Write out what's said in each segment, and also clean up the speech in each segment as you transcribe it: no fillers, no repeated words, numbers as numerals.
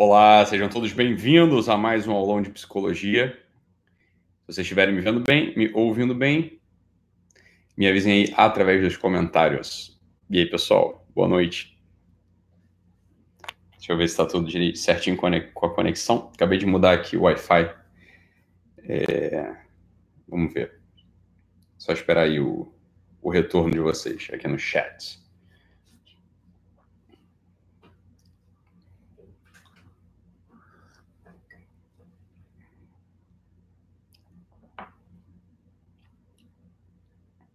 Olá, sejam todos bem-vindos a mais um aulão de psicologia. Se vocês estiverem me vendo bem, me ouvindo bem, me avisem aí através dos comentários. E aí, pessoal, boa noite. Deixa eu ver se está tudo certinho com a conexão. Acabei de mudar aqui o Wi-Fi. Vamos ver. Só esperar aí o retorno de vocês aqui no chat.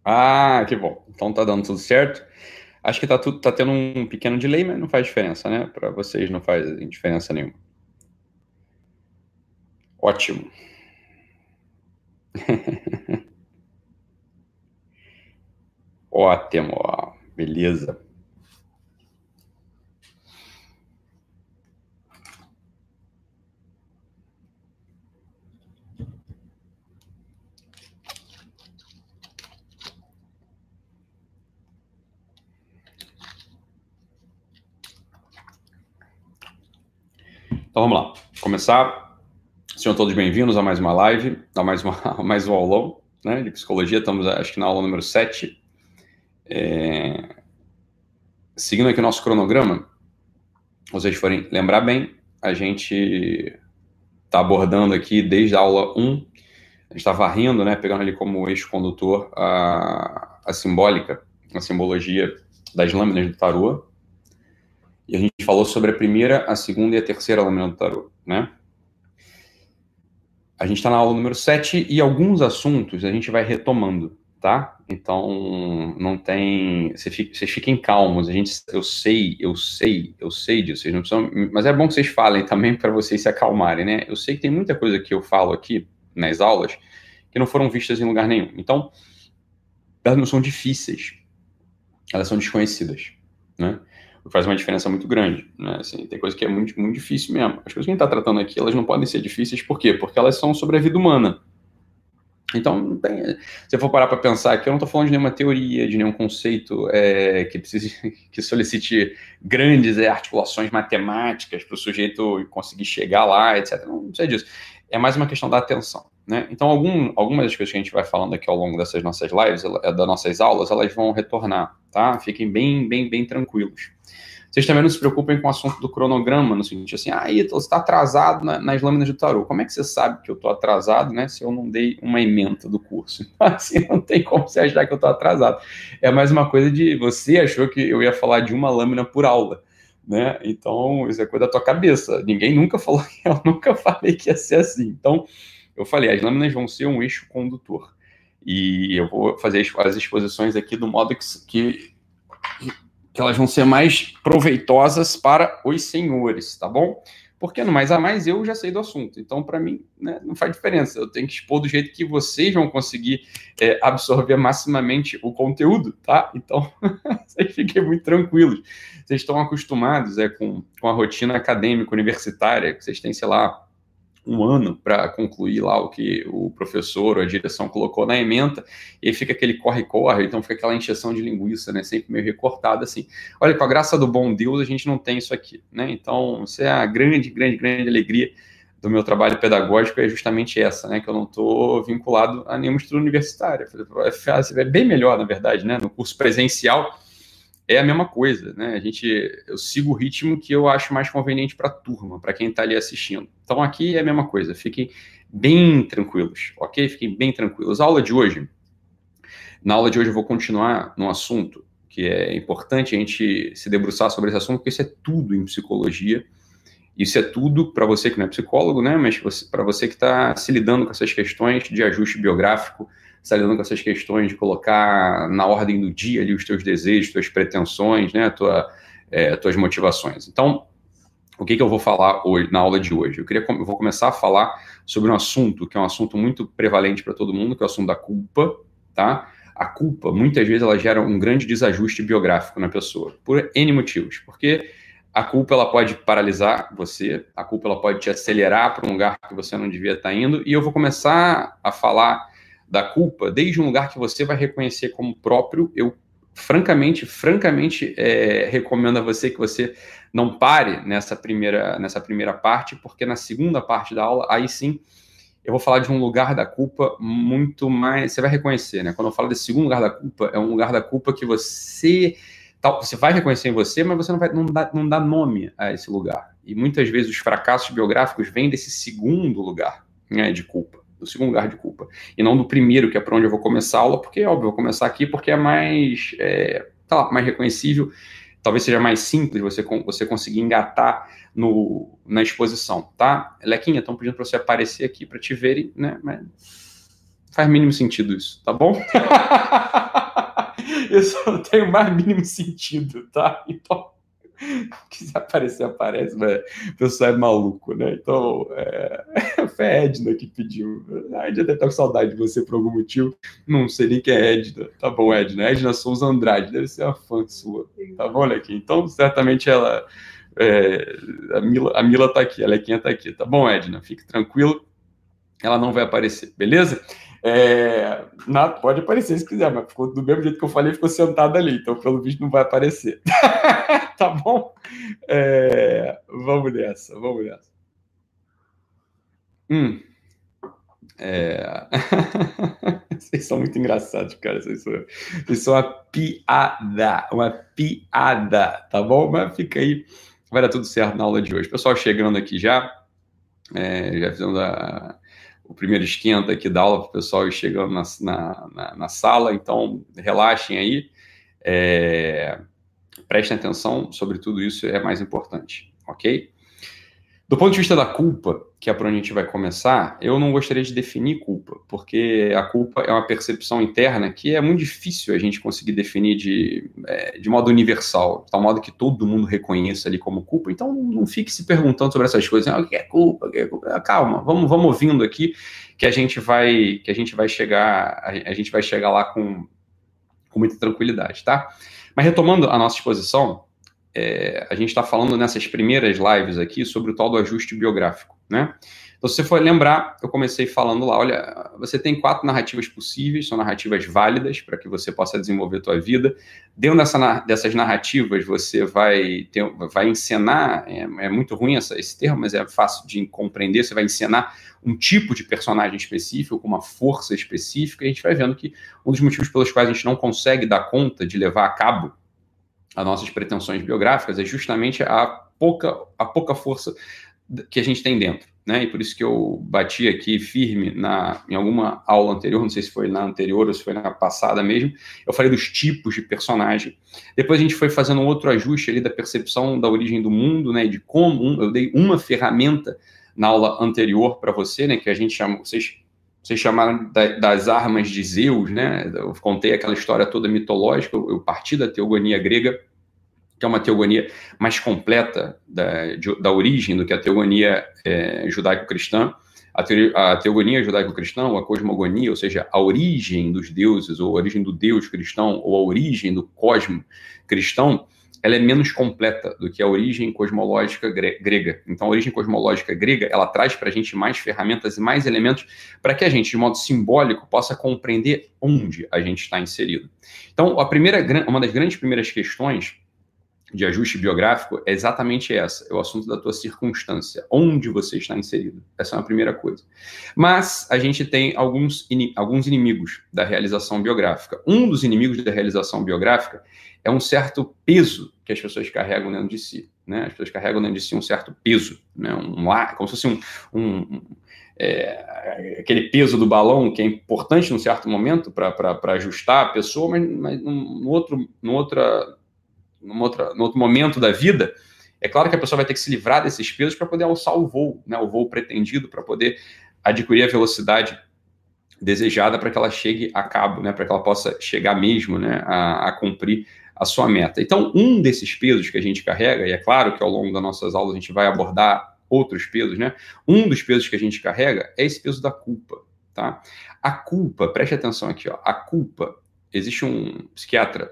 Ah, que bom. Então tá dando tudo certo. Acho que tá tendo um pequeno delay, mas não faz diferença, né? Para vocês não faz diferença nenhuma. Ótimo. Ótimo, ó. Beleza. Então vamos lá, começar. Sejam todos bem-vindos a mais uma live, a mais um aulão, né, de psicologia. Estamos, acho que na aula número 7. Seguindo aqui o nosso cronograma, se vocês forem lembrar bem, a gente está abordando aqui desde a aula 1, a gente está varrendo, né, pegando ali como eixo-condutor a simbólica, a simbologia das lâminas do tarô. E a gente falou sobre a primeira, a segunda e a terceira lâmina do tarô, né? A gente está na aula número 7 e alguns assuntos a gente vai retomando, tá? Então, não tem... Vocês fiquem calmos, a gente... Eu sei disso, vocês não precisam... Mas é bom que vocês falem também para vocês se acalmarem, né? Eu sei que tem muita coisa que eu falo aqui nas aulas que não foram vistas em lugar nenhum. Então, elas não são difíceis, elas são desconhecidas, né? Faz uma diferença muito grande, né? Assim, tem coisa que é muito, muito difícil mesmo. As coisas que a gente está tratando aqui, elas não podem ser difíceis. Por quê? Porque elas são sobre a vida humana. Então, não tem... se eu for parar para pensar aqui, eu não estou falando de nenhuma teoria, de nenhum conceito que solicite grandes articulações matemáticas para o sujeito conseguir chegar lá, etc. Não precisa disso. É mais uma questão da atenção, né? Então, algumas das coisas que a gente vai falando aqui ao longo dessas nossas lives, das nossas aulas, elas vão retornar, tá? Fiquem bem tranquilos. Vocês também não se preocupem com o assunto do cronograma, no sentido assim, ah, Ítalo, você está atrasado nas lâminas do tarô. Como é que você sabe que eu estou atrasado, né, se eu não dei uma ementa do curso? Assim, não tem como você achar que eu estou atrasado. É mais uma coisa de, você achou que eu ia falar de uma lâmina por aula, né? Então, isso é coisa da tua cabeça. Ninguém nunca falou, eu nunca falei que ia ser assim. Então, eu falei, as lâminas vão ser um eixo condutor. E eu vou fazer as exposições aqui do modo que elas vão ser mais proveitosas para os senhores, tá bom? Porque no mais a mais eu já sei do assunto, então para mim, né, não faz diferença, eu tenho que expor do jeito que vocês vão conseguir absorver maximamente o conteúdo, tá? Então, vocês fiquem muito tranquilos, vocês estão acostumados com a rotina acadêmica universitária, que vocês têm, sei lá, um ano para concluir lá o que o professor ou a direção colocou na ementa, e aí fica aquele corre-corre, então fica aquela encheção de linguiça, né, sempre meio recortada, assim. Olha, com a graça do bom Deus, a gente não tem isso aqui, né, então isso é a grande alegria do meu trabalho pedagógico, é justamente essa, né, que eu não estou vinculado a nenhuma estrutura universitária, é bem melhor, na verdade, né, no curso presencial é a mesma coisa, né? Eu sigo o ritmo que eu acho mais conveniente para a turma, para quem está ali assistindo. Então, aqui é a mesma coisa. Fiquem bem tranquilos, ok? Fiquem bem tranquilos. Na aula de hoje eu vou continuar num assunto que é importante a gente se debruçar sobre esse assunto, porque isso é tudo em psicologia. Isso é tudo para você que não é psicólogo, né? Mas para você que está se lidando com essas questões de ajuste biográfico, está lidando com essas questões de colocar na ordem do dia ali os teus desejos, tuas pretensões, né, tuas motivações. Então, o que eu vou falar hoje, na aula de hoje? Eu vou começar a falar sobre um assunto que é um assunto muito prevalente para todo mundo, que é o assunto da culpa, tá? A culpa, muitas vezes, ela gera um grande desajuste biográfico na pessoa, por N motivos, porque a culpa, ela pode paralisar você, a culpa, ela pode te acelerar para um lugar que você não devia estar indo, e eu vou começar a falar da culpa desde um lugar que você vai reconhecer como próprio, eu francamente, recomendo a você que você não pare nessa primeira parte, porque na segunda parte da aula, aí sim, eu vou falar de um lugar da culpa muito mais... Você vai reconhecer, né? Quando eu falo desse segundo lugar da culpa, é um lugar da culpa que você... Você vai reconhecer em você, mas você não dá nome a esse lugar. E muitas vezes os fracassos biográficos vêm desse segundo lugar, né, de culpa. Do segundo lugar de culpa. E não do primeiro, que é para onde eu vou começar a aula, porque, óbvio, eu vou começar aqui porque é mais, mais reconhecível. Talvez seja mais simples você conseguir engatar na exposição, tá? Lequinha, estão pedindo para você aparecer aqui para te verem, né? Mas faz mínimo sentido isso, tá bom? Isso não tem o mais mínimo sentido, tá? Então, quiser aparecer, aparece, mas o pessoal é maluco, né? Então, foi a Edna que pediu. A Edna deve estar com saudade de você por algum motivo. Não sei nem quem é Edna. Tá bom, Edna. Edna Souza Andrade. Deve ser uma fã sua. Tá bom, Lequinha? Então, certamente ela... A Mila tá aqui. A Lequinha tá aqui. Tá bom, Edna? Fique tranquilo. Ela não vai aparecer, beleza? Pode aparecer se quiser, mas ficou do mesmo jeito que eu falei, ficou sentada ali, então pelo visto não vai aparecer. Tá bom? Vamos nessa. Vocês são muito engraçados, cara. Vocês são uma piada, tá bom? Mas fica aí, vai dar tudo certo na aula de hoje. Pessoal chegando aqui já fizemos o primeiro esquenta aqui da aula para o pessoal ir chegando na sala, então relaxem aí, prestem atenção sobre tudo isso, é mais importante, ok? Do ponto de vista da culpa, que é por onde a gente vai começar, eu não gostaria de definir culpa, porque a culpa é uma percepção interna que é muito difícil a gente conseguir definir de modo universal, de tal modo que todo mundo reconheça ali como culpa. Então, não fique se perguntando sobre essas coisas, o que é culpa? Calma, vamos ouvindo aqui que a gente vai chegar lá com muita tranquilidade, tá? Mas retomando a nossa exposição, a gente está falando nessas primeiras lives aqui sobre o tal do ajuste biográfico, né? Então, se você for lembrar, eu comecei falando lá, olha, você tem 4 narrativas possíveis, são narrativas válidas para que você possa desenvolver a tua vida. Dentro dessas narrativas, você vai encenar, é muito ruim esse termo, mas é fácil de compreender, você vai encenar um tipo de personagem específico, com uma força específica, e a gente vai vendo que um dos motivos pelos quais a gente não consegue dar conta de levar a cabo as nossas pretensões biográficas é justamente a pouca força que a gente tem dentro, né? E por isso que eu bati aqui firme em alguma aula anterior, não sei se foi na anterior ou se foi na passada mesmo, eu falei dos tipos de personagem. Depois a gente foi fazendo um outro ajuste ali da percepção da origem do mundo, né? De como eu dei uma ferramenta na aula anterior para você, né? Que a gente chama... Vocês chamaram das armas de Zeus, né? Eu contei aquela história toda mitológica, eu parti da teogonia grega, que é uma teogonia mais completa da origem do que a teogonia judaico-cristã. A teogonia judaico-cristã, ou a cosmogonia, ou seja, a origem dos deuses, ou a origem do Deus cristão, ou a origem do cosmo cristão, ela é menos completa do que a origem cosmológica grega. Então, a origem cosmológica grega, ela traz para a gente mais ferramentas e mais elementos para que a gente, de modo simbólico, possa compreender onde a gente está inserido. Então, uma das grandes primeiras questões de ajuste biográfico é exatamente essa, é o assunto da tua circunstância, onde você está inserido. Essa é uma primeira coisa. Mas a gente tem alguns inimigos da realização biográfica. Um dos inimigos da realização biográfica é um certo peso que as pessoas carregam dentro de si, né? As pessoas carregam dentro de si um certo peso, né? Como se fosse aquele peso do balão que é importante num certo momento para ajustar a pessoa, mas num outro momento da vida, é claro que a pessoa vai ter que se livrar desses pesos para poder alçar o voo, né? O voo pretendido, para poder adquirir a velocidade desejada para que ela chegue a cabo, né? Para que ela possa chegar mesmo, né? a cumprir a sua meta. Então, um desses pesos que a gente carrega, e é claro que ao longo das nossas aulas a gente vai abordar outros pesos, né? Um dos pesos que a gente carrega é esse peso da culpa, tá? A culpa, preste atenção aqui, ó, a culpa, existe um psiquiatra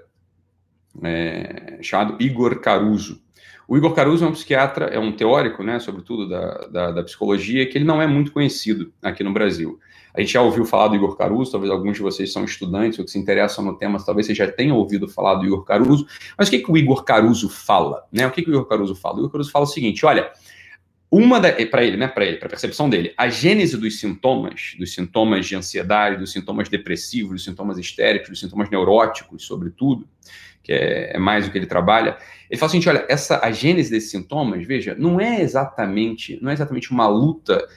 chamado Igor Caruso. O Igor Caruso é um psiquiatra, é um teórico, né, sobretudo da psicologia, que ele não é muito conhecido aqui no Brasil. A gente já ouviu falar do Igor Caruso, talvez alguns de vocês são estudantes ou que se interessam no tema, talvez vocês já tenham ouvido falar do Igor Caruso. Mas o que o Igor Caruso fala? Né? O que o Igor Caruso fala? O Igor Caruso fala o seguinte, olha, para ele, né, para a percepção dele, a gênese dos sintomas de ansiedade, dos sintomas depressivos, dos sintomas histéricos, dos sintomas neuróticos, sobretudo, que é mais o que ele trabalha, ele fala assim, olha, a gênese desses sintomas, veja, não é exatamente uma luta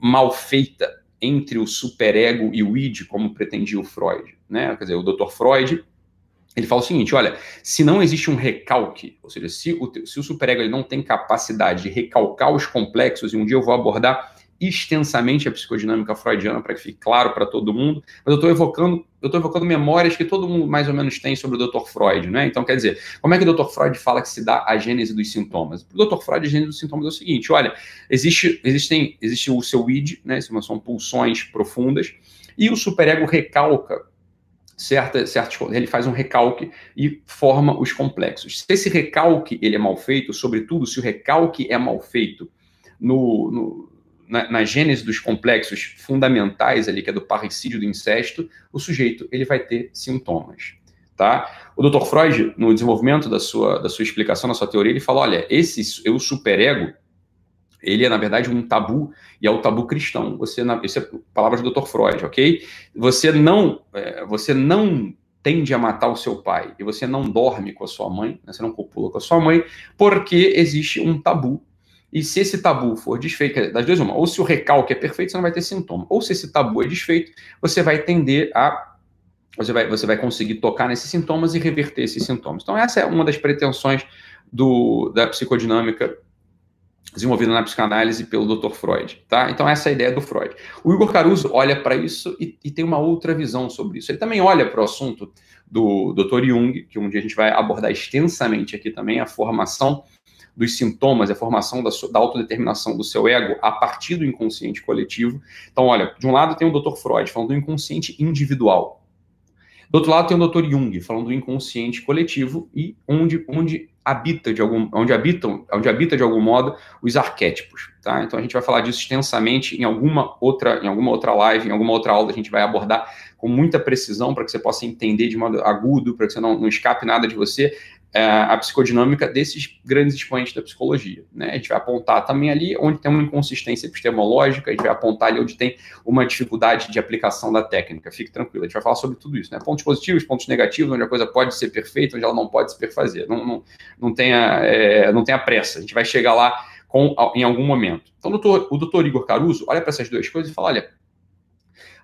mal feita entre o superego e o id, como pretendia o Freud, né? Quer dizer, o Dr. Freud, ele fala o seguinte, olha, se não existe um recalque, ou seja, se o superego ele não tem capacidade de recalcar os complexos, e um dia eu vou abordar extensamente a psicodinâmica freudiana para que fique claro para todo mundo, mas eu estou evocando memórias que todo mundo mais ou menos tem sobre o Dr. Freud, né? Então, quer dizer, como é que o Dr. Freud fala que se dá a gênese dos sintomas? Para o Dr. Freud, a gênese dos sintomas é o seguinte, olha, existe o seu id, né? São pulsões profundas, e o superego recalca, ele faz um recalque e forma os complexos. Se esse recalque ele é mal feito, sobretudo se o recalque é mal feito na gênese dos complexos fundamentais ali, que é do parricídio, do incesto, o sujeito ele vai ter sintomas, tá? O Dr. Freud, no desenvolvimento da sua explicação, da sua teoria, ele fala, olha, o superego, ele é, na verdade, um tabu, e é o tabu cristão. Isso é palavras do Dr. Freud, ok? Você não tende a matar o seu pai, e você não dorme com a sua mãe, né? Você não copula com a sua mãe, porque existe um tabu. E se esse tabu for desfeito, das duas uma, ou se o recalque é perfeito, você não vai ter sintoma, ou se esse tabu é desfeito, você vai tender a... Você vai conseguir tocar nesses sintomas e reverter esses sintomas. Então, essa é uma das pretensões da psicodinâmica desenvolvida na psicanálise pelo Dr. Freud, tá? Então, essa é a ideia do Freud. O Igor Caruso olha para isso e tem uma outra visão sobre isso. Ele também olha para o assunto do Dr. Jung, que um dia a gente vai abordar extensamente aqui também, a formação dos sintomas, a formação da autodeterminação do seu ego a partir do inconsciente coletivo. Então, olha, de um lado tem o Dr. Freud falando do inconsciente individual. Do outro lado tem o Dr. Jung falando do inconsciente coletivo e onde habita de algum modo os arquétipos, tá? Então a gente vai falar disso extensamente em alguma outra live, em alguma outra aula a gente vai abordar com muita precisão para que você possa entender de modo agudo, para que você não escape nada de você, a psicodinâmica desses grandes expoentes da psicologia, né? A gente vai apontar também ali onde tem uma inconsistência epistemológica, a gente vai apontar ali onde tem uma dificuldade de aplicação da técnica, fique tranquilo, a gente vai falar sobre tudo isso, né? Pontos positivos, pontos negativos, onde a coisa pode ser perfeita, onde ela não pode se perfazer, não tenha pressa, a gente vai chegar lá em algum momento. Então o doutor Igor Caruso olha para essas duas coisas e fala, olha,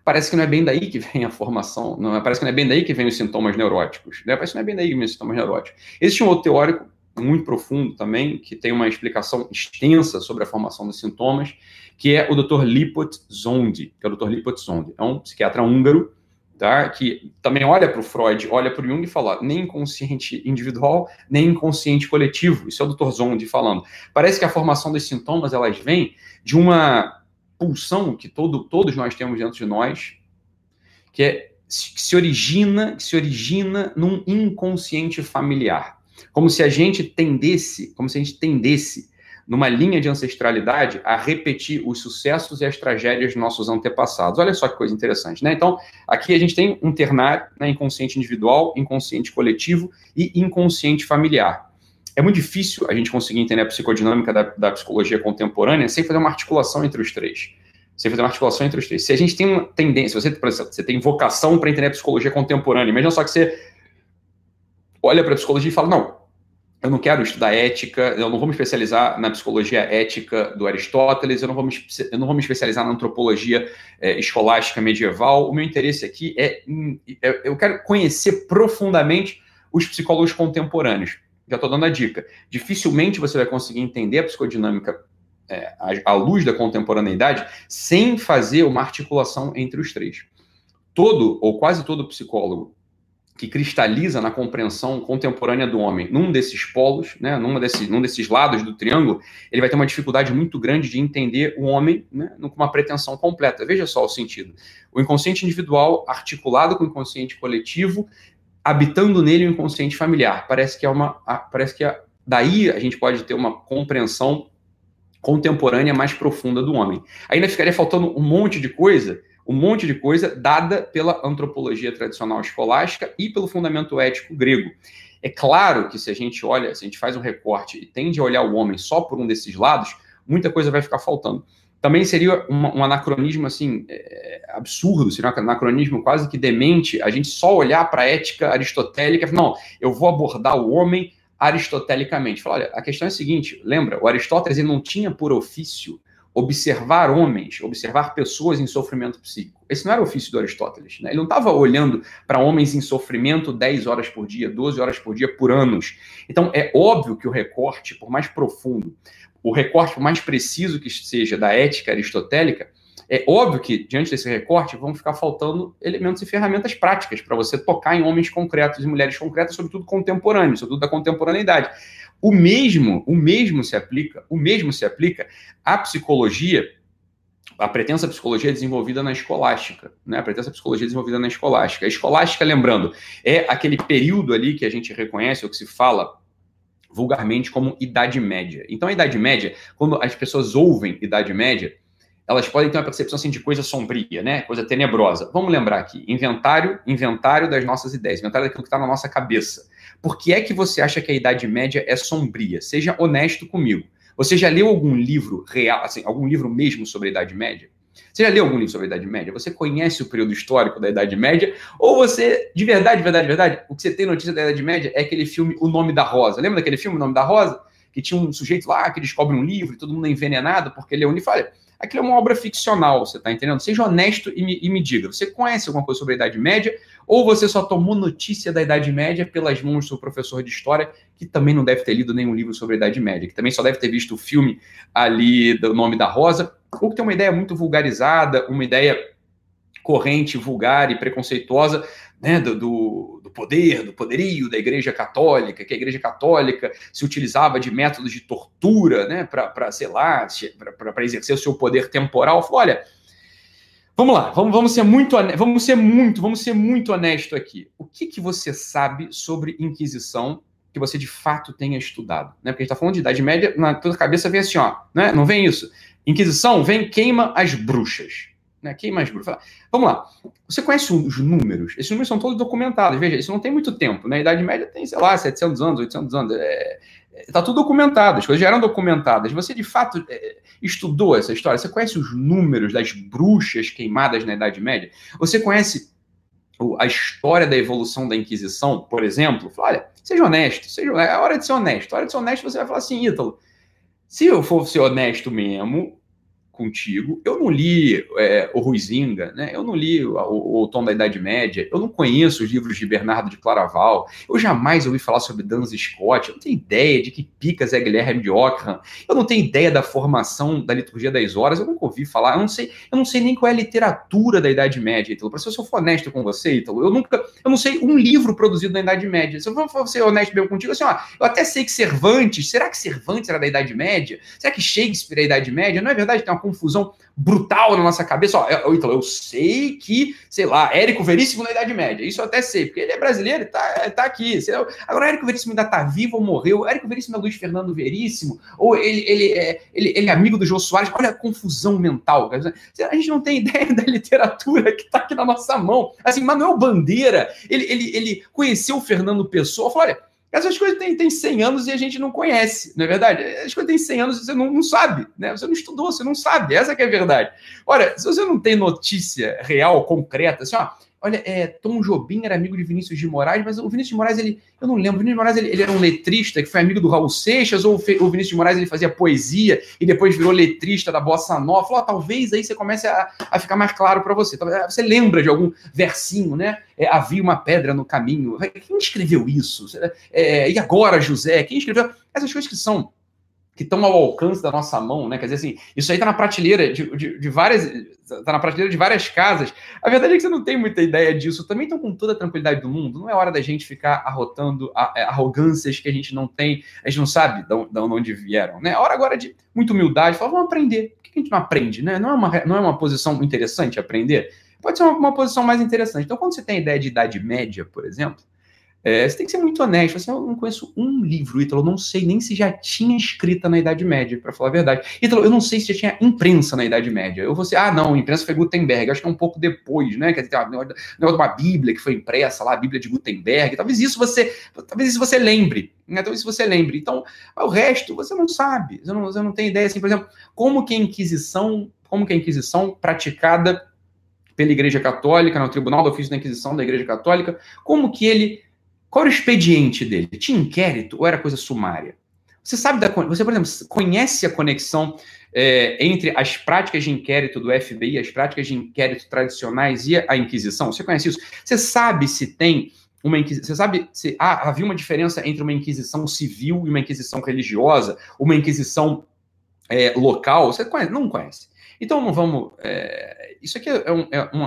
parece que não é bem daí que vem a formação, parece que não é bem daí que vem os sintomas neuróticos, né? Parece que não é bem daí que vem os sintomas neuróticos. Existe um outro teórico muito profundo também, que tem uma explicação extensa sobre a formação dos sintomas, que é o Dr. Lipot Zondi, é um psiquiatra húngaro, tá? Que também olha para o Freud, olha para o Jung e fala, nem inconsciente individual, nem inconsciente coletivo. Isso é o Dr. Zondi falando. Parece que a formação dos sintomas, elas vêm de uma pulsão que todos nós temos dentro de nós, que se origina num inconsciente familiar. Como se a gente tendesse, numa linha de ancestralidade, a repetir os sucessos e as tragédias dos nossos antepassados. Olha só que coisa interessante, né? Então, aqui a gente tem um ternário, né? Inconsciente individual, inconsciente coletivo e inconsciente familiar. É muito difícil a gente conseguir entender a psicodinâmica da psicologia contemporânea sem fazer uma articulação entre os três. Se a gente tem uma tendência, você tem vocação para entender a psicologia contemporânea, imagina só que você olha para a psicologia e fala, não, eu não quero estudar ética, eu não vou me especializar na psicologia ética do Aristóteles, eu não vou me especializar na antropologia escolástica medieval, o meu interesse aqui eu quero conhecer profundamente os psicólogos contemporâneos. Já estou dando a dica. Dificilmente você vai conseguir entender a psicodinâmica à luz da contemporaneidade sem fazer uma articulação entre os três. Todo ou quase todo psicólogo que cristaliza na compreensão contemporânea do homem num desses polos, né, num desses lados do triângulo, ele vai ter uma dificuldade muito grande de entender o homem, né, com uma pretensão completa. Veja só o sentido. O inconsciente individual articulado com o inconsciente coletivo, habitando nele o inconsciente familiar. Parece que daí a gente pode ter uma compreensão contemporânea mais profunda do homem. Ainda ficaria faltando um monte de coisa dada pela antropologia tradicional escolástica e pelo fundamento ético grego. É claro que se a gente faz um recorte e tende a olhar o homem só por um desses lados, muita coisa vai ficar faltando. Também seria um anacronismo assim, absurdo, seria um anacronismo quase que demente, a gente só olhar para a ética aristotélica, não, eu vou abordar o homem aristotelicamente. Falar, olha, a questão é a seguinte, lembra, o Aristóteles ele não tinha por ofício observar homens, observar pessoas em sofrimento psíquico. Esse não era o ofício do Aristóteles, né? Ele não estava olhando para homens em sofrimento 10 horas por dia, 12 horas por dia, por anos. Então, é óbvio que o recorte, por mais profundo, o recorte, por mais preciso que seja da ética aristotélica, é óbvio que, diante desse recorte, vão ficar faltando elementos e ferramentas práticas para você tocar em homens concretos e mulheres concretas, sobretudo contemporâneos, sobretudo da contemporaneidade. O mesmo se aplica à psicologia, à pretensa psicologia desenvolvida na escolástica, né? A pretensa psicologia desenvolvida na escolástica. A escolástica, lembrando, é aquele período ali que a gente reconhece, ou que se fala vulgarmente como Idade Média. Então, a Idade Média, quando as pessoas ouvem Idade Média, elas podem ter uma percepção assim, de coisa sombria, né? Coisa tenebrosa. Vamos lembrar aqui, inventário das nossas ideias, inventário daquilo que está na nossa cabeça. Por que é que você acha que a Idade Média é sombria? Seja honesto comigo. Você já leu algum livro real, assim, algum livro mesmo sobre a Idade Média? Você já leu algum livro sobre a Idade Média? Você conhece o período histórico da Idade Média? Ou você, de verdade, o que você tem notícia da Idade Média é aquele filme O Nome da Rosa. Lembra daquele filme O Nome da Rosa? Que tinha um sujeito lá que descobre um livro e todo mundo é envenenado porque ele é unifário. Aquilo é uma obra ficcional, você está entendendo? Seja honesto e me diga, você conhece alguma coisa sobre a Idade Média ou você só tomou notícia da Idade Média pelas mãos do seu professor de História, que também não deve ter lido nenhum livro sobre a Idade Média, que também só deve ter visto o filme ali do Nome da Rosa, ou que tem uma ideia muito vulgarizada, uma ideia corrente, vulgar e preconceituosa, né, do poder, do poderio da Igreja Católica, que a Igreja Católica se utilizava de métodos de tortura, né, para exercer o seu poder temporal. Falou, olha, vamos lá, vamos ser muito honesto aqui. O que você sabe sobre Inquisição que você de fato tenha estudado? Né? Porque a gente está falando de Idade Média, na tua cabeça vem assim, ó, né? Não vem isso. Inquisição vem queima as bruxas. Né? Quem mais? Vamos lá. Você conhece os números? Esses números são todos documentados. Veja, isso não tem muito tempo. Na Idade Média tem, sei lá, 700 anos, 800 anos. Está tudo documentado. As coisas já eram documentadas. Você, de fato, estudou essa história? Você conhece os números das bruxas queimadas na Idade Média? Você conhece a história da evolução da Inquisição, por exemplo? Fala, olha, seja honesto. É hora de ser honesto. A hora de ser honesto, você vai falar assim, Ítalo, se eu for ser honesto mesmo contigo, eu não li o Huizinga, né? Eu não li o Tom da Idade Média, eu não conheço os livros de Bernardo de Claraval, eu jamais ouvi falar sobre Duns Scott, eu não tenho ideia de que picas é Guilherme de Ockham, eu não tenho ideia da formação da liturgia das horas, eu nunca ouvi falar, eu não sei nem qual é a literatura da Idade Média, Ítalo. Para ser eu for honesto com você, Ítalo, eu não sei um livro produzido na Idade Média. Se eu for ser honesto mesmo contigo, assim, ó, eu até sei que Cervantes, será que Cervantes era da Idade Média? Será que Shakespeare é da Idade Média? Não é verdade, tem uma confusão brutal na nossa cabeça. Ó, eu sei que, sei lá, Érico Veríssimo na Idade Média. Isso eu até sei, porque ele é brasileiro e tá aqui. Agora, Érico Veríssimo ainda tá vivo ou morreu? Érico Veríssimo é Luiz Fernando Veríssimo? Ou ele é amigo do Jô Soares? Olha a confusão mental. A gente não tem ideia da literatura que tá aqui na nossa mão. Assim, Manuel Bandeira, ele conheceu o Fernando Pessoa. Falou, olha, essas coisas têm 100 anos e a gente não conhece, não é verdade? As coisas têm 100 anos e você não sabe, né? Você não estudou, você não sabe, essa que é a verdade. Olha, se você não tem notícia real, concreta, assim, ó, olha, Tom Jobim era amigo de Vinícius de Moraes, mas o Vinícius de Moraes, ele era um letrista que foi amigo do Raul Seixas, ou o Vinícius de Moraes ele fazia poesia e depois virou letrista da Bossa Nova. Falou, talvez aí você comece a ficar mais claro para você. Você lembra de algum versinho, né? Havia uma pedra no caminho. Quem escreveu isso? E agora, José? Quem escreveu? Essas coisas que estão ao alcance da nossa mão, né? Quer dizer, assim, isso aí está na prateleira de várias... Está na prateleira de várias casas. A verdade é que você não tem muita ideia disso. Também estão com toda a tranquilidade do mundo. Não é hora da gente ficar arrotando arrogâncias que a gente não tem, a gente não sabe de onde vieram, né? É hora agora de muita humildade. Falar, vamos aprender. Por que a gente não aprende, né? Não é uma posição interessante aprender? Pode ser uma posição mais interessante. Então, quando você tem a ideia de Idade Média, por exemplo, Você tem que ser muito honesto, assim, eu não conheço um livro, Ítalo, eu não sei nem se já tinha escrita na Idade Média, para falar a verdade. Ítalo, eu não sei se já tinha imprensa na Idade Média. Eu vou ser, não, a imprensa foi Gutenberg, acho que é um pouco depois, né, quer dizer, tem um negócio de uma Bíblia que foi impressa lá, a Bíblia de Gutenberg, talvez isso você lembre, né, talvez isso você lembre. Então, o resto você não sabe, você não tem ideia, assim, por exemplo, como que a Inquisição praticada pela Igreja Católica, no Tribunal do Ofício da Inquisição da Igreja Católica, qual era o expediente dele? Tinha inquérito ou era coisa sumária? Você, por exemplo, conhece a conexão entre as práticas de inquérito do FBI, as práticas de inquérito tradicionais e a Inquisição? Você conhece isso? Você sabe se tem uma Inquisição? Você sabe se havia uma diferença entre uma Inquisição civil e uma Inquisição religiosa? Uma Inquisição local? Você conhece? Não conhece. Então, não vamos... Isso aqui é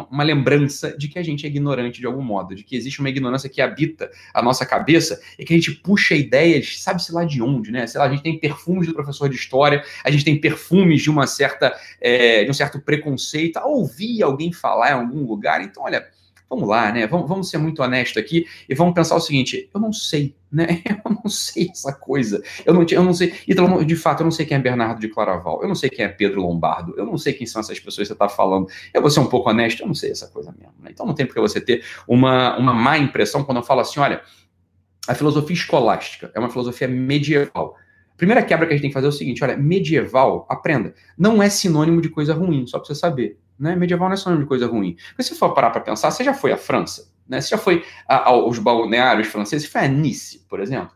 uma lembrança de que a gente é ignorante de algum modo, de que existe uma ignorância que habita a nossa cabeça e que a gente puxa ideias, sabe-se lá de onde, né? Sei lá, a gente tem perfumes do professor de história, a gente tem perfumes de uma certa, de um certo preconceito, ouvir alguém falar em algum lugar. Então, olha, vamos lá, né? Vamos ser muito honestos aqui e vamos pensar o seguinte, eu não sei, né? Eu não sei essa coisa. Eu não sei. Então, de fato, eu não sei quem é Bernardo de Claraval. Eu não sei quem é Pedro Lombardo. Eu não sei quem são essas pessoas que você está falando. Eu vou ser um pouco honesto, eu não sei essa coisa mesmo, né? Então não tem porque você ter uma má impressão quando eu falo assim, olha, a filosofia escolástica é uma filosofia medieval. A primeira quebra que a gente tem que fazer é o seguinte, olha, medieval, aprenda, não é sinônimo de coisa ruim, só para você saber, né? Medieval não é sinônimo de coisa ruim. Mas se você for parar para pensar, você já foi à França? Né? Você já foi aos balneários franceses? Você foi a Nice, por exemplo?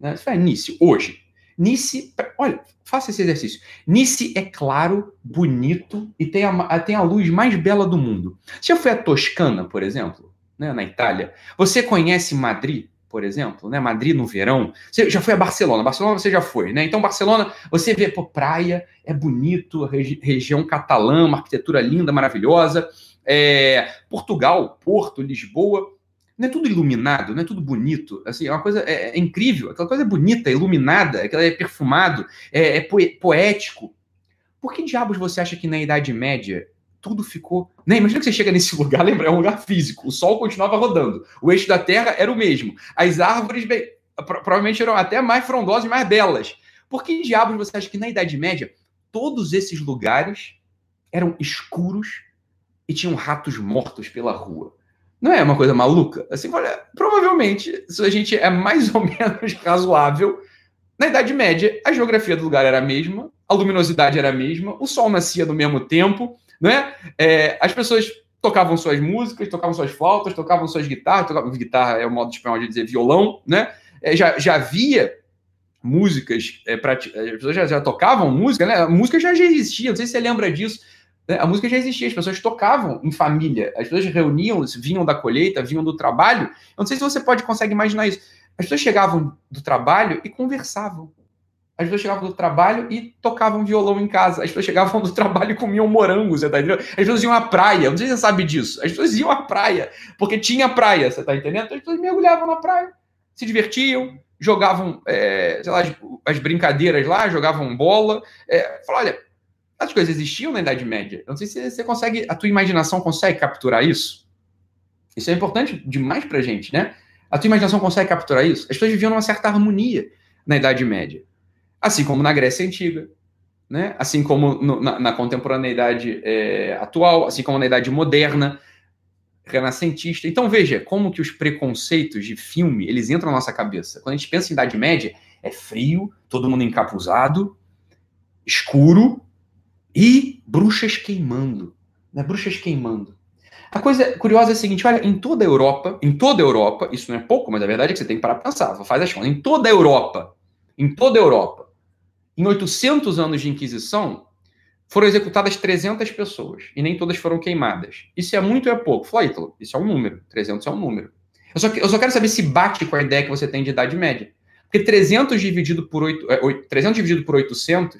Né? Você foi a Nice hoje? Nice, olha, faça esse exercício. Nice é claro, bonito e tem a luz mais bela do mundo. Você já foi à Toscana, por exemplo? Né? Na Itália? Você conhece Madrid, por exemplo? Né? Madrid no verão? Você já foi a Barcelona? Barcelona você já foi, né? Então, Barcelona, você vê, pô, praia, é bonito, região catalã, uma arquitetura linda, maravilhosa. Portugal, Porto, Lisboa, não é tudo iluminado, não é tudo bonito, assim, é uma coisa é incrível, aquela coisa é bonita, é iluminada, aquela é perfumado, poético. Por que diabos você acha que na Idade Média tudo ficou... Né? Imagina que você chega nesse lugar, lembra, é um lugar físico, o sol continuava rodando, o eixo da Terra era o mesmo, as árvores provavelmente eram até mais frondosas e mais belas. Por que diabos você acha que na Idade Média todos esses lugares eram escuros e tinham ratos mortos pela rua? Não é uma coisa maluca? Assim, olha, provavelmente, se a gente é mais ou menos razoável, na Idade Média, a geografia do lugar era a mesma, a luminosidade era a mesma, o sol nascia no mesmo tempo, não é? As pessoas tocavam suas músicas, tocavam suas flautas, tocavam suas guitarras, guitarra é o modo espanhol de dizer violão, né? Já havia músicas, as pessoas já tocavam música, né? A música já existia, não sei se você lembra disso. A música já existia, as pessoas tocavam em família, as pessoas reuniam, vinham da colheita, vinham do trabalho. Eu não sei se você consegue imaginar isso. As pessoas chegavam do trabalho e conversavam. As pessoas chegavam do trabalho e tocavam violão em casa. As pessoas chegavam do trabalho e comiam morangos, você tá entendendo? As pessoas iam à praia, não sei se você sabe disso. As pessoas iam à praia, porque tinha praia, você tá entendendo? Então as pessoas mergulhavam na praia, se divertiam, jogavam, sei lá, as brincadeiras lá, jogavam bola. Falaram, olha... As coisas existiam na Idade Média. Eu não sei se você consegue, a tua imaginação consegue capturar isso. Isso é importante demais pra gente, né? A tua imaginação consegue capturar isso. As pessoas viviam numa certa harmonia na Idade Média. Assim como na Grécia Antiga, né? Assim como na contemporaneidade atual, assim como na Idade Moderna, renascentista. Então veja, como que os preconceitos de filme, eles entram na nossa cabeça. Quando a gente pensa em Idade Média, é frio, todo mundo encapuzado, escuro, e bruxas queimando, né? Bruxas queimando. A coisa curiosa é a seguinte, olha, em toda a Europa, isso não é pouco, mas a verdade é que você tem que parar para pensar, faz as contas, em toda a Europa, em 800 anos de Inquisição, foram executadas 300 pessoas, e nem todas foram queimadas. Isso é muito ou é pouco? Fala, Ítalo, isso é um número, 300 é um número. Eu só quero saber se bate com a ideia que você tem de Idade Média. Porque 300 dividido por 800,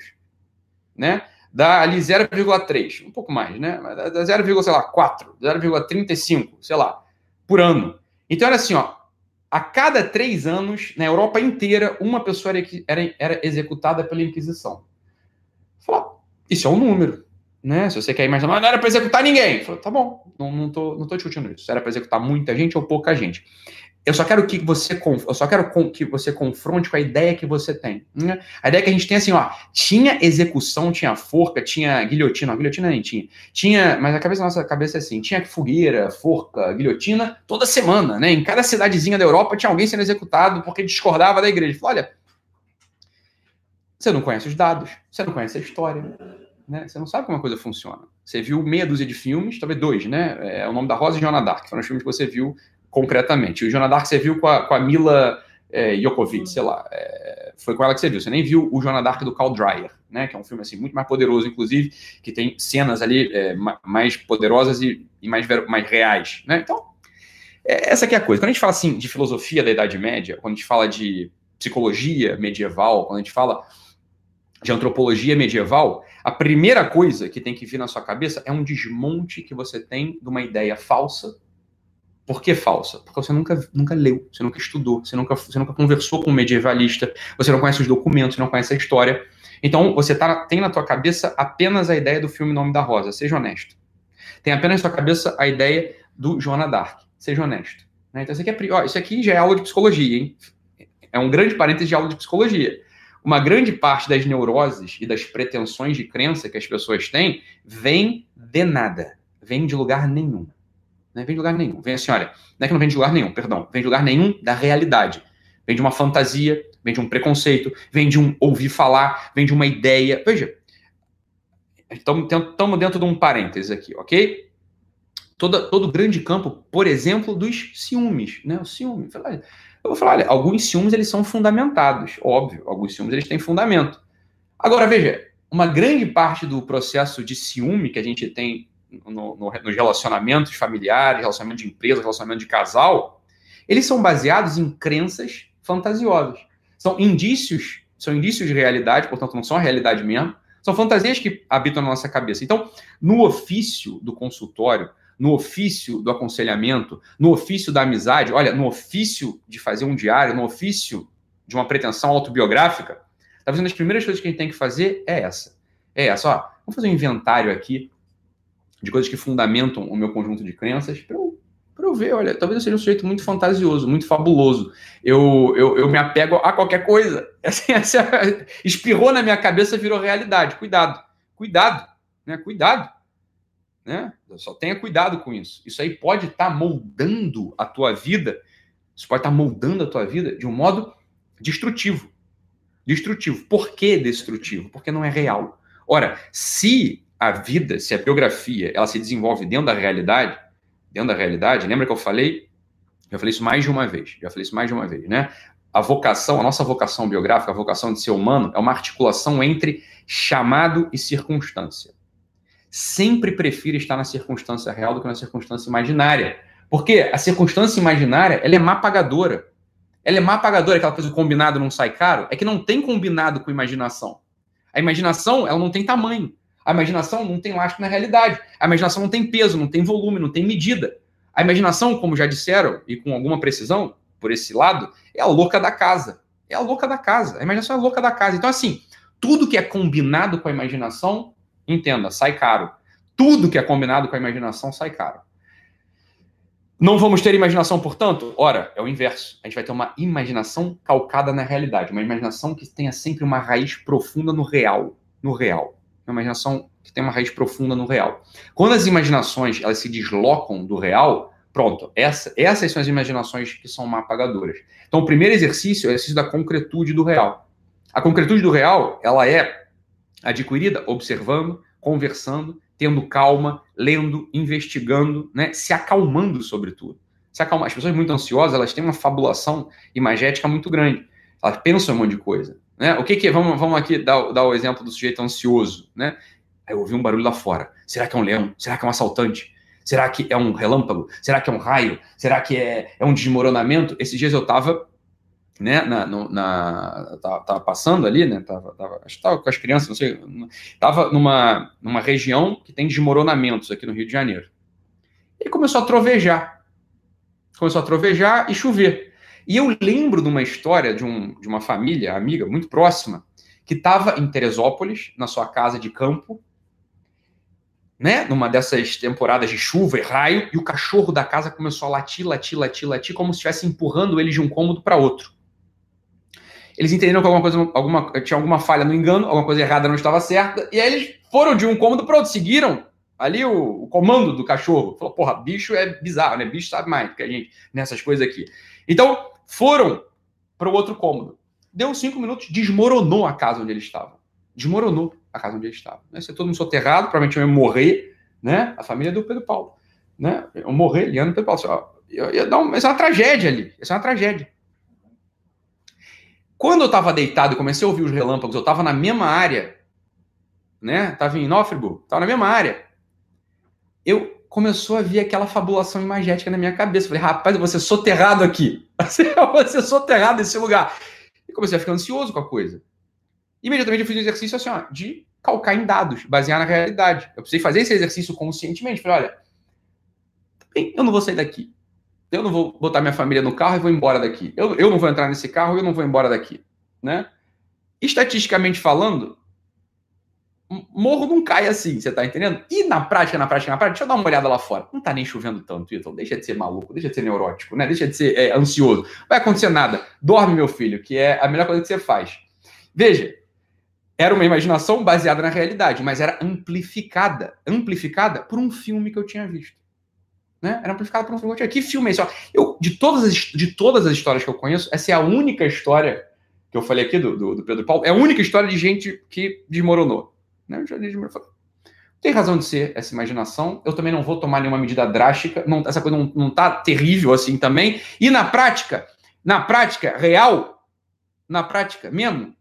né? Dá ali 0,3, um pouco mais, né? Dá 0,4, 0,35, sei lá, por ano. Então era assim, ó, a cada 3 anos, na Europa inteira, uma pessoa era executada pela Inquisição. Falou, isso é um número, né? Se você quer imaginar, mas não era para executar ninguém. Falou, tá bom, não tô discutindo isso. Era para executar muita gente ou pouca gente. Eu só quero que você confronte com a ideia que você tem. Né? A ideia que a gente tem, assim, ó, tinha execução, tinha forca, tinha guilhotina. Não, guilhotina nem tinha. Tinha, mas a cabeça, nossa cabeça é assim, tinha fogueira, forca, guilhotina, toda semana, né? Em cada cidadezinha da Europa tinha alguém sendo executado porque discordava da igreja. Ele falou, olha, você não conhece os dados, você não conhece a história, né? Você não sabe como a coisa funciona. Você viu meia dúzia de filmes, talvez dois, né? É O Nome da Rosa e Joana d'Arc, foram os filmes que você viu concretamente. E o Joana d'Arc você viu com a Mila Jokovic, sei lá. É, foi com ela que você viu. Você nem viu o Joana d'Arc do Carl Dreyer, né? Que é um filme assim, muito mais poderoso, inclusive, que tem cenas ali mais poderosas e mais reais, né? Então, essa aqui é a coisa. Quando a gente fala assim de filosofia da Idade Média, quando a gente fala de psicologia medieval, quando a gente fala de antropologia medieval, a primeira coisa que tem que vir na sua cabeça é um desmonte que você tem de uma ideia falsa. Por que falsa? Porque você nunca leu, você nunca estudou, você nunca conversou com um medievalista, você não conhece os documentos, não conhece a história. Então, você tem na tua cabeça apenas a ideia do filme Nome da Rosa, seja honesto. Tem apenas na tua cabeça a ideia do Joana d'Arc, seja honesto. Né? Então, isso aqui já é aula de psicologia, hein? É um grande parênteses de aula de psicologia. Uma grande parte das neuroses e das pretensões de crença que as pessoas têm vem de nada, vem de lugar nenhum. Não vem de lugar nenhum. Vem assim, olha, não é que não vem de lugar nenhum, perdão. Vem de lugar nenhum da realidade. Vem de uma fantasia, vem de um preconceito, vem de um ouvir falar, vem de uma ideia. Veja, estamos dentro de um parênteses aqui, ok? Todo grande campo, por exemplo, dos ciúmes, né? O ciúme. Eu vou falar, olha, alguns ciúmes eles são fundamentados, óbvio. Alguns ciúmes eles têm fundamento. Agora, veja, uma grande parte do processo de ciúme que a gente tem nos relacionamentos familiares, relacionamento de empresa, relacionamento de casal, eles são baseados em crenças fantasiosas. São indícios de realidade, portanto, não são a realidade mesmo. São fantasias que habitam na nossa cabeça. Então, no ofício do consultório, no ofício do aconselhamento, no ofício da amizade, olha, no ofício de fazer um diário, no ofício de uma pretensão autobiográfica, talvez uma das primeiras coisas que a gente tem que fazer é essa. É essa, ó, vamos fazer um inventário aqui de coisas que fundamentam o meu conjunto de crenças, para eu ver, olha, talvez eu seja um sujeito muito fantasioso, muito fabuloso. Eu me apego a qualquer coisa. Espirrou na minha cabeça, virou realidade. Cuidado, né? Cuidado. Né? Só tenha cuidado com isso. Isso aí pode estar moldando a tua vida, de um modo destrutivo. Destrutivo. Por que destrutivo? Porque não é real. Ora, se a biografia, ela se desenvolve dentro da realidade, lembra que eu falei isso mais de uma vez, né? A vocação, a nossa vocação biográfica, a vocação de ser humano, é uma articulação entre chamado e circunstância. Sempre prefiro estar na circunstância real do que na circunstância imaginária, porque a circunstância imaginária, ela é má pagadora. Aquela coisa, o combinado não sai caro, é que não tem combinado com imaginação. A imaginação, ela não tem tamanho. A imaginação não tem lastro na realidade. A imaginação não tem peso, não tem volume, não tem medida. A imaginação, como já disseram, e com alguma precisão, por esse lado, é a louca da casa. A imaginação é a louca da casa. Então, assim, tudo que é combinado com a imaginação, entenda, sai caro. Tudo que é combinado com a imaginação sai caro. Não vamos ter imaginação, portanto? Ora, é o inverso. A gente vai ter uma imaginação calcada na realidade. Uma imaginação que tenha sempre uma raiz profunda no real. Uma imaginação que tem uma raiz profunda no real. Quando as imaginações elas se deslocam do real, pronto, essas são as imaginações que são má pagadoras. Então, o primeiro exercício é o exercício da concretude do real. A concretude do real, ela é adquirida observando, conversando, tendo calma, lendo, investigando, né? Se acalmando, sobretudo. As pessoas muito ansiosas, elas têm uma fabulação imagética muito grande. Elas pensam um monte de coisa. Né? O que é? Vamos aqui dar o exemplo do sujeito ansioso. Né? Aí eu ouvi um barulho lá fora. Será que é um leão? Será que é um assaltante? Será que é um relâmpago? Será que é um raio? Será que é um desmoronamento? Esses dias eu estava, né, tava passando ali, né? Acho que estava com as crianças, não sei. Estava numa região que tem desmoronamentos aqui no Rio de Janeiro. E começou a trovejar. E chover. E eu lembro de uma história de uma família, amiga, muito próxima, que estava em Teresópolis, na sua casa de campo, né, numa dessas temporadas de chuva e raio, e o cachorro da casa começou a latir, latir, latir, latir, como se estivesse empurrando ele de um cômodo para outro. Eles entenderam que tinha alguma falha no engano, alguma coisa errada não estava certa, e aí eles foram de um cômodo para outro, seguiram ali o comando do cachorro. Falou, porra, bicho é bizarro, né? Bicho sabe mais do que a gente nessas coisas aqui. Então, foram para o outro cômodo. Deu 5 minutos, desmoronou a casa onde eles estavam. Desmoronou a casa onde eles estavam. Né? Se todo mundo soterrado, provavelmente eu ia morrer, né? A família do Pedro Paulo, né? Eu morrer, Leandro Pedro Paulo. Isso é uma tragédia ali. Isso é uma tragédia. Quando eu estava deitado e comecei a ouvir os relâmpagos, eu estava na mesma área, né? Estava em Nófrego, estava na mesma área. Eu começou a vir aquela fabulação imagética na minha cabeça. Eu falei, rapaz, eu vou ser soterrado aqui. Eu vou ser soterrado nesse lugar. E comecei a ficar ansioso com a coisa. Imediatamente eu fiz um exercício assim, ó, de calcar em dados, basear na realidade. Eu precisei fazer esse exercício conscientemente. Falei, olha, eu não vou sair daqui. Eu não vou botar minha família no carro e vou embora daqui. Eu não vou entrar nesse carro e eu não vou embora daqui. Né? Estatisticamente falando, morro não cai assim, você tá entendendo? E na prática, deixa eu dar uma olhada lá fora. Não tá nem chovendo tanto, então deixa de ser maluco, deixa de ser neurótico, né? Deixa de ser ansioso. Não vai acontecer nada. Dorme, meu filho, que é a melhor coisa que você faz. Veja, era uma imaginação baseada na realidade, mas era amplificada por um filme que eu tinha visto. Né? Era amplificado por um filme. Que filme é isso? Eu, de todas as histórias que eu conheço, essa é a única história que eu falei aqui do Pedro Paulo, é a única história de gente que desmoronou. Né? Tem razão de ser essa imaginação. Eu também não vou tomar nenhuma medida drástica. Não, essa coisa não está terrível assim também. E na prática mesmo,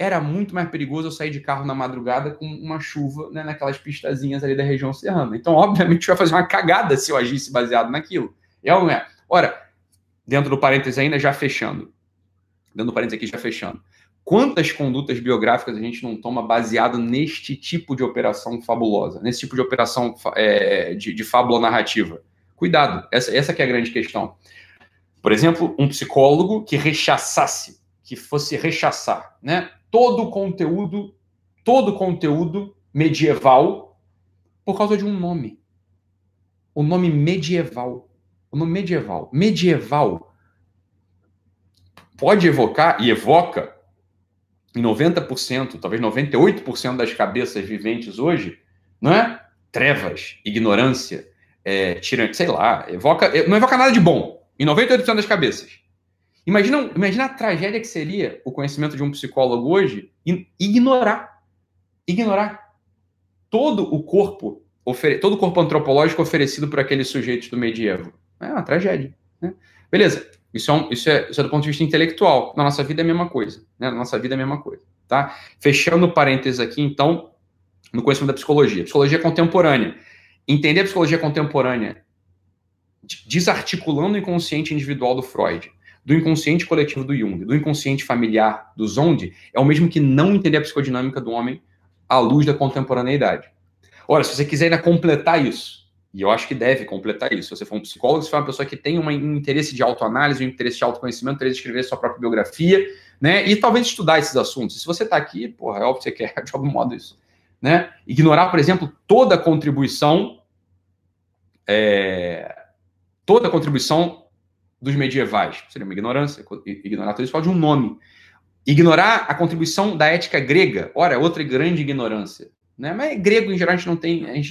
era muito mais perigoso eu sair de carro na madrugada com uma chuva, né, naquelas pistazinhas ali da região serrana. Então, obviamente, eu ia fazer uma cagada se eu agisse baseado naquilo. É ou não é? Ora, dentro do parênteses ainda, já fechando. Dentro do parênteses aqui, já fechando. Quantas condutas biográficas a gente não toma baseado neste tipo de operação fabulosa? Nesse tipo de operação de fábula narrativa? Cuidado, essa que é a grande questão. Por exemplo, um psicólogo que rechaçasse, que fosse rechaçar, né? Todo o conteúdo medieval por causa de um nome. O nome medieval. Medieval pode evocar e evoca em 90%, talvez 98% das cabeças viventes hoje, não é? Trevas, ignorância, tirania, sei lá. Não evoca nada de bom em 98% das cabeças. Imagina a tragédia que seria o conhecimento de um psicólogo hoje ignorar todo o corpo antropológico oferecido por aqueles sujeitos do medievo. É uma tragédia. Né? Beleza, isso é do ponto de vista intelectual. Na nossa vida é a mesma coisa. Né? Na nossa vida é a mesma coisa. Tá? Fechando parênteses aqui, então, no conhecimento da psicologia. Psicologia contemporânea. Entender a psicologia contemporânea desarticulando o inconsciente individual do Freud, do inconsciente coletivo do Jung, do inconsciente familiar do Zondi, é o mesmo que não entender a psicodinâmica do homem à luz da contemporaneidade. Ora, se você quiser ainda completar isso, e eu acho que deve completar isso, se você for um psicólogo, se for uma pessoa que tem um interesse de autoanálise, um interesse de autoconhecimento, um interesse de escrever sua própria biografia, né, e talvez estudar esses assuntos. Se você está aqui, porra, é óbvio que você quer de algum modo isso. Né? Ignorar, por exemplo, toda a contribuição dos medievais. Seria uma ignorância, ignorar tudo isso fala de um nome. Ignorar a contribuição da ética grega. Ora, outra grande ignorância. Né? Mas grego, em geral, a gente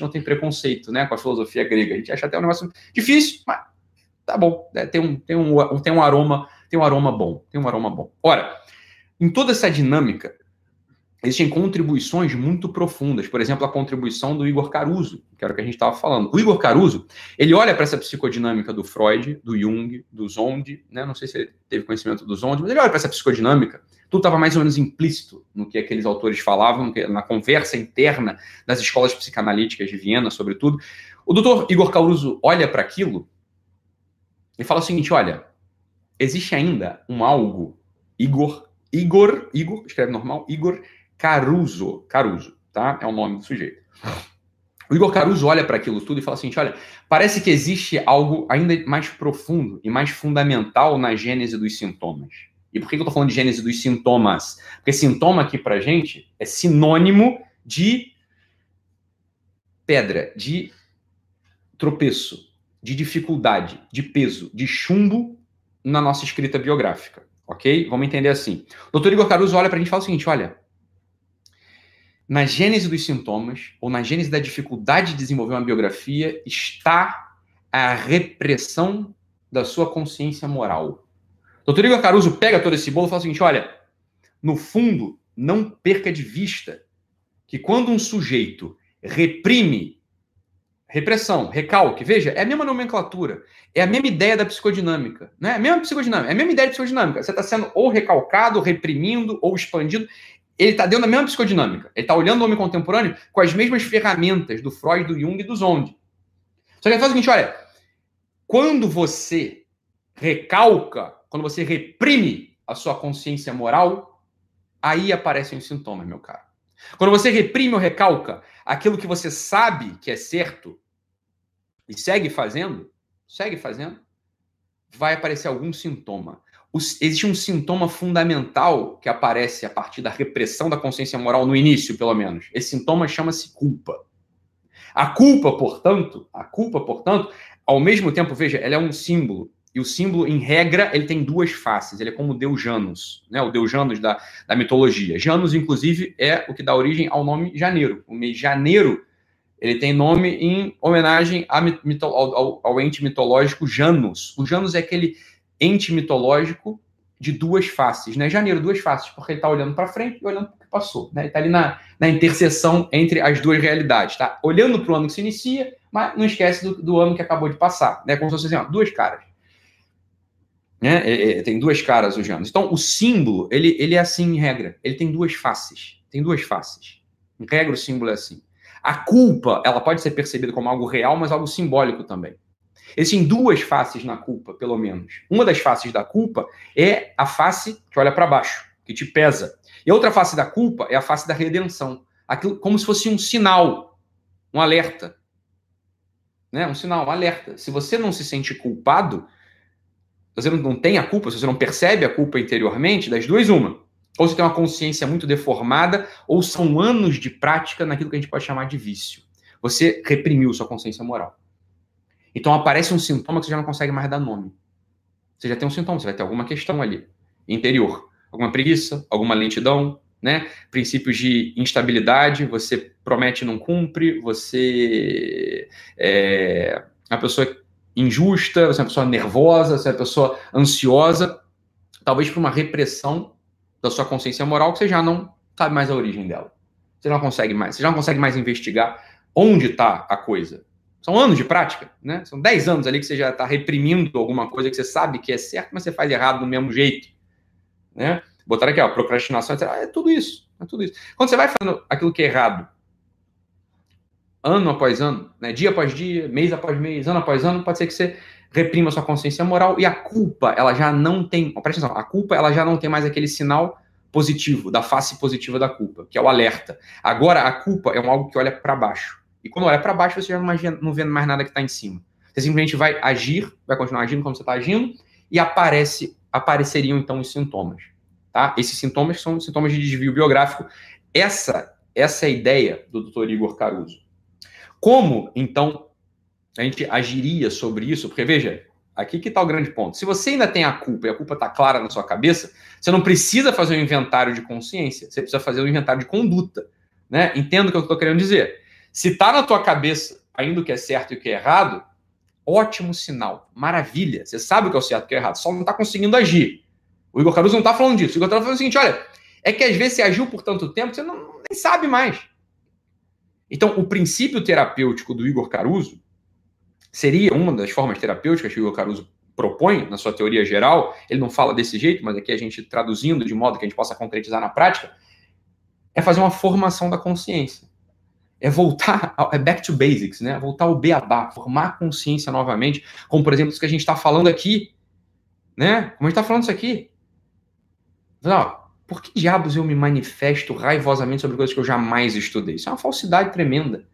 não tem preconceito, né, com a filosofia grega. A gente acha até um negócio difícil, mas tá bom. Né? Tem um aroma bom. Ora, em toda essa dinâmica, existem contribuições muito profundas. Por exemplo, a contribuição do Igor Caruso, que era o que a gente estava falando. O Igor Caruso, ele olha para essa psicodinâmica do Freud, do Jung, do Zondi, né? Não sei se ele teve conhecimento do Zondi, mas ele olha para essa psicodinâmica. Tudo estava mais ou menos implícito no que aqueles autores falavam, na conversa interna das escolas psicanalíticas de Viena, sobretudo. O doutor Igor Caruso olha para aquilo e fala o seguinte, olha, existe ainda um algo, Igor, escreve normal, Igor Caruso, tá? É o nome do sujeito. O Igor Caruso olha para aquilo tudo e fala assim, olha, parece que existe algo ainda mais profundo e mais fundamental na gênese dos sintomas. E por que eu estou falando de gênese dos sintomas? Porque sintoma aqui pra gente é sinônimo de pedra, de tropeço, de dificuldade, de peso, de chumbo na nossa escrita biográfica, ok? Vamos entender assim. O Dr. Igor Caruso olha para a gente e fala o seguinte, olha, na gênese dos sintomas, ou na gênese da dificuldade de desenvolver uma biografia, está a repressão da sua consciência moral. O Dr. Igor Caruso pega todo esse bolo e fala o seguinte, olha, no fundo, não perca de vista que quando um sujeito reprime, repressão, recalque, veja, é a mesma nomenclatura, é a mesma ideia da psicodinâmica, né? É a mesma ideia de psicodinâmica. Você está sendo ou recalcado, ou reprimindo, ou expandido. Ele está dentro da mesma psicodinâmica. Ele está olhando o homem contemporâneo com as mesmas ferramentas do Freud, do Jung e do Zondi. Só que ele faz o seguinte, olha, quando você recalca, quando você reprime a sua consciência moral, aí aparecem os sintomas, meu caro. Quando você reprime ou recalca aquilo que você sabe que é certo e segue fazendo, vai aparecer algum sintoma. Existe um sintoma fundamental que aparece a partir da repressão da consciência moral no início, pelo menos. Esse sintoma chama-se culpa. A culpa, portanto, ao mesmo tempo, veja, ela é um símbolo. E o símbolo, em regra, ele tem duas faces. Ele é como o deus Janus, né? O deus Janus da mitologia. Janus, inclusive, é o que dá origem ao nome janeiro. O mês janeiro, ele tem nome em homenagem ao ente mitológico Janus. O Janus é aquele ente mitológico de duas faces, né? Janeiro, duas faces, porque ele está olhando para frente e olhando para o que passou, né? Ele está ali na interseção entre as duas realidades, tá? Olhando para o ano que se inicia, mas não esquece do ano que acabou de passar, né? Como se fosse assim, ó, duas caras. Né? Tem duas caras o Janus. Então, o símbolo, ele é assim em regra. Ele tem duas faces. Em regra, o símbolo é assim. A culpa, ela pode ser percebida como algo real, mas algo simbólico também. Existem duas faces na culpa, pelo menos. Uma das faces da culpa é a face que olha para baixo, que te pesa. E a outra face da culpa é a face da redenção. Aquilo, como se fosse um sinal, um alerta. Né? Um sinal, um alerta. Se você não se sente culpado, se você não tem a culpa, se você não percebe a culpa interiormente, das duas, uma. Ou você tem uma consciência muito deformada, ou são anos de prática naquilo que a gente pode chamar de vício. Você reprimiu sua consciência moral. Então aparece um sintoma que você já não consegue mais dar nome. Você já tem um sintoma, você vai ter alguma questão ali, interior. Alguma preguiça, alguma lentidão, né? Princípios de instabilidade, você promete e não cumpre, você é uma pessoa injusta, você é uma pessoa nervosa, você é uma pessoa ansiosa, talvez por uma repressão da sua consciência moral que você já não sabe mais a origem dela. Você já não consegue mais investigar onde está a coisa. São anos de prática, né? São 10 anos ali que você já está reprimindo alguma coisa que você sabe que é certo, mas você faz errado do mesmo jeito, né? Botaram aqui, ó, procrastinação, etc. É tudo isso. Quando você vai fazendo aquilo que é errado, ano após ano, né? Dia após dia, mês após mês, ano após ano, pode ser que você reprima a sua consciência moral e a culpa, ela já não tem... Presta atenção, a culpa, ela já não tem mais aquele sinal positivo, da face positiva da culpa, que é o alerta. Agora, a culpa é algo que olha para baixo. E quando olha para baixo, você já não vê mais nada que está em cima. Você simplesmente vai agir, vai continuar agindo como você está agindo, e apareceriam, então, os sintomas. Tá? Esses sintomas são sintomas de desvio biográfico. Essa é a ideia do Dr. Igor Caruso. Como, então, a gente agiria sobre isso? Porque, veja, aqui que está o grande ponto. Se você ainda tem a culpa, e a culpa está clara na sua cabeça, você não precisa fazer um inventário de consciência, você precisa fazer um inventário de conduta. Né? Entendo o que eu estou querendo dizer. Se está na tua cabeça ainda o que é certo e o que é errado, ótimo sinal, maravilha. Você sabe o que é o certo e o que é errado, só não está conseguindo agir. O Igor Caruso não está falando disso. O Igor Caruso está falando o seguinte, olha, é que às vezes você agiu por tanto tempo que você nem sabe mais. Então, o princípio terapêutico do Igor Caruso seria uma das formas terapêuticas que o Igor Caruso propõe na sua teoria geral. Ele não fala desse jeito, mas aqui a gente traduzindo de modo que a gente possa concretizar na prática, é fazer uma formação da consciência. É voltar, é back to basics, né? Voltar ao beabá, formar a consciência novamente, como, por exemplo, isso que a gente está falando aqui, né? Como a gente está falando isso aqui. Não, por que diabos eu me manifesto raivosamente sobre coisas que eu jamais estudei? Isso é uma falsidade tremenda.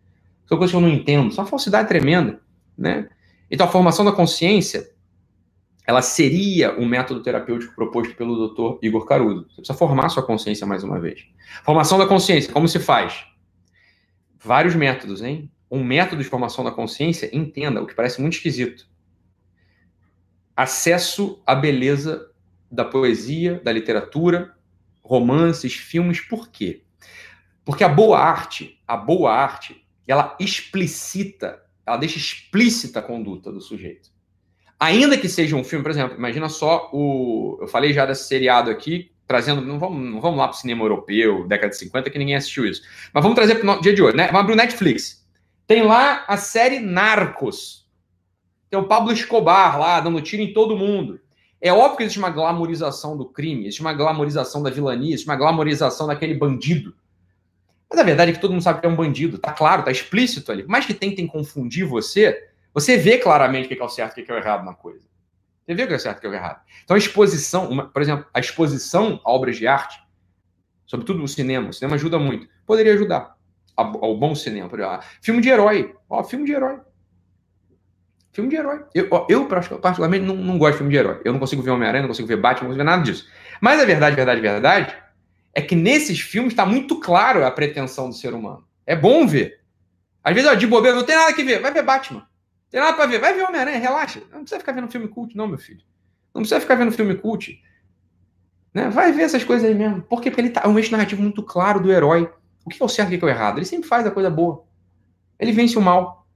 São coisas que eu não entendo. Isso é uma falsidade tremenda, né? Então, a formação da consciência, ela seria o método terapêutico proposto pelo Dr. Igor Caruso. Você precisa formar a sua consciência mais uma vez. Formação da consciência, como se faz? Vários métodos, hein? um método de formação da consciência, entenda, o que parece muito esquisito, acesso à beleza da poesia, da literatura, romances, filmes. Por quê? Porque a boa arte, ela explicita, ela deixa explícita a conduta do sujeito. Ainda que seja um filme, por exemplo, imagina só o... Eu falei já desse seriado aqui, trazendo... Não vamos lá para o cinema europeu, década de 50, que ninguém assistiu isso. Mas vamos trazer para o dia de hoje, né? Vamos abrir o Netflix. Tem lá a série Narcos. Tem o Pablo Escobar lá, dando tiro em todo mundo. É óbvio que existe uma glamorização do crime, existe uma glamorização da vilania, existe uma glamorização daquele bandido. Mas a verdade é que todo mundo sabe que é um bandido. Tá claro, tá explícito ali. Por mais que tentem confundir você, você vê claramente o que é o certo e o que é o errado na coisa. Você vê o que é o certo e o que é o errado. Então a exposição, por exemplo, a exposição a obras de arte, sobretudo o cinema ajuda muito. Poderia ajudar ao bom cinema. Filme de herói. Ó, filme de herói. Filme de herói. Eu particularmente, não gosto de filme de herói. Eu não consigo ver Homem-Aranha, não consigo ver Batman, não consigo ver nada disso. Mas a verdade é que nesses filmes está muito claro a pretensão do ser humano. É bom ver. Às vezes, ó, de bobeira, não tem nada que ver. Vai ver Batman. Tem nada pra ver. Vai ver Homem-Aranha, relaxa. Não precisa ficar vendo filme cult, não, meu filho. Não precisa ficar vendo filme cult. Né? Vai ver essas coisas aí mesmo. Por quê? Porque ele tá um eixo narrativo muito claro do herói. O que é o certo e o que é o errado? Ele sempre faz a coisa boa. Ele vence o mal.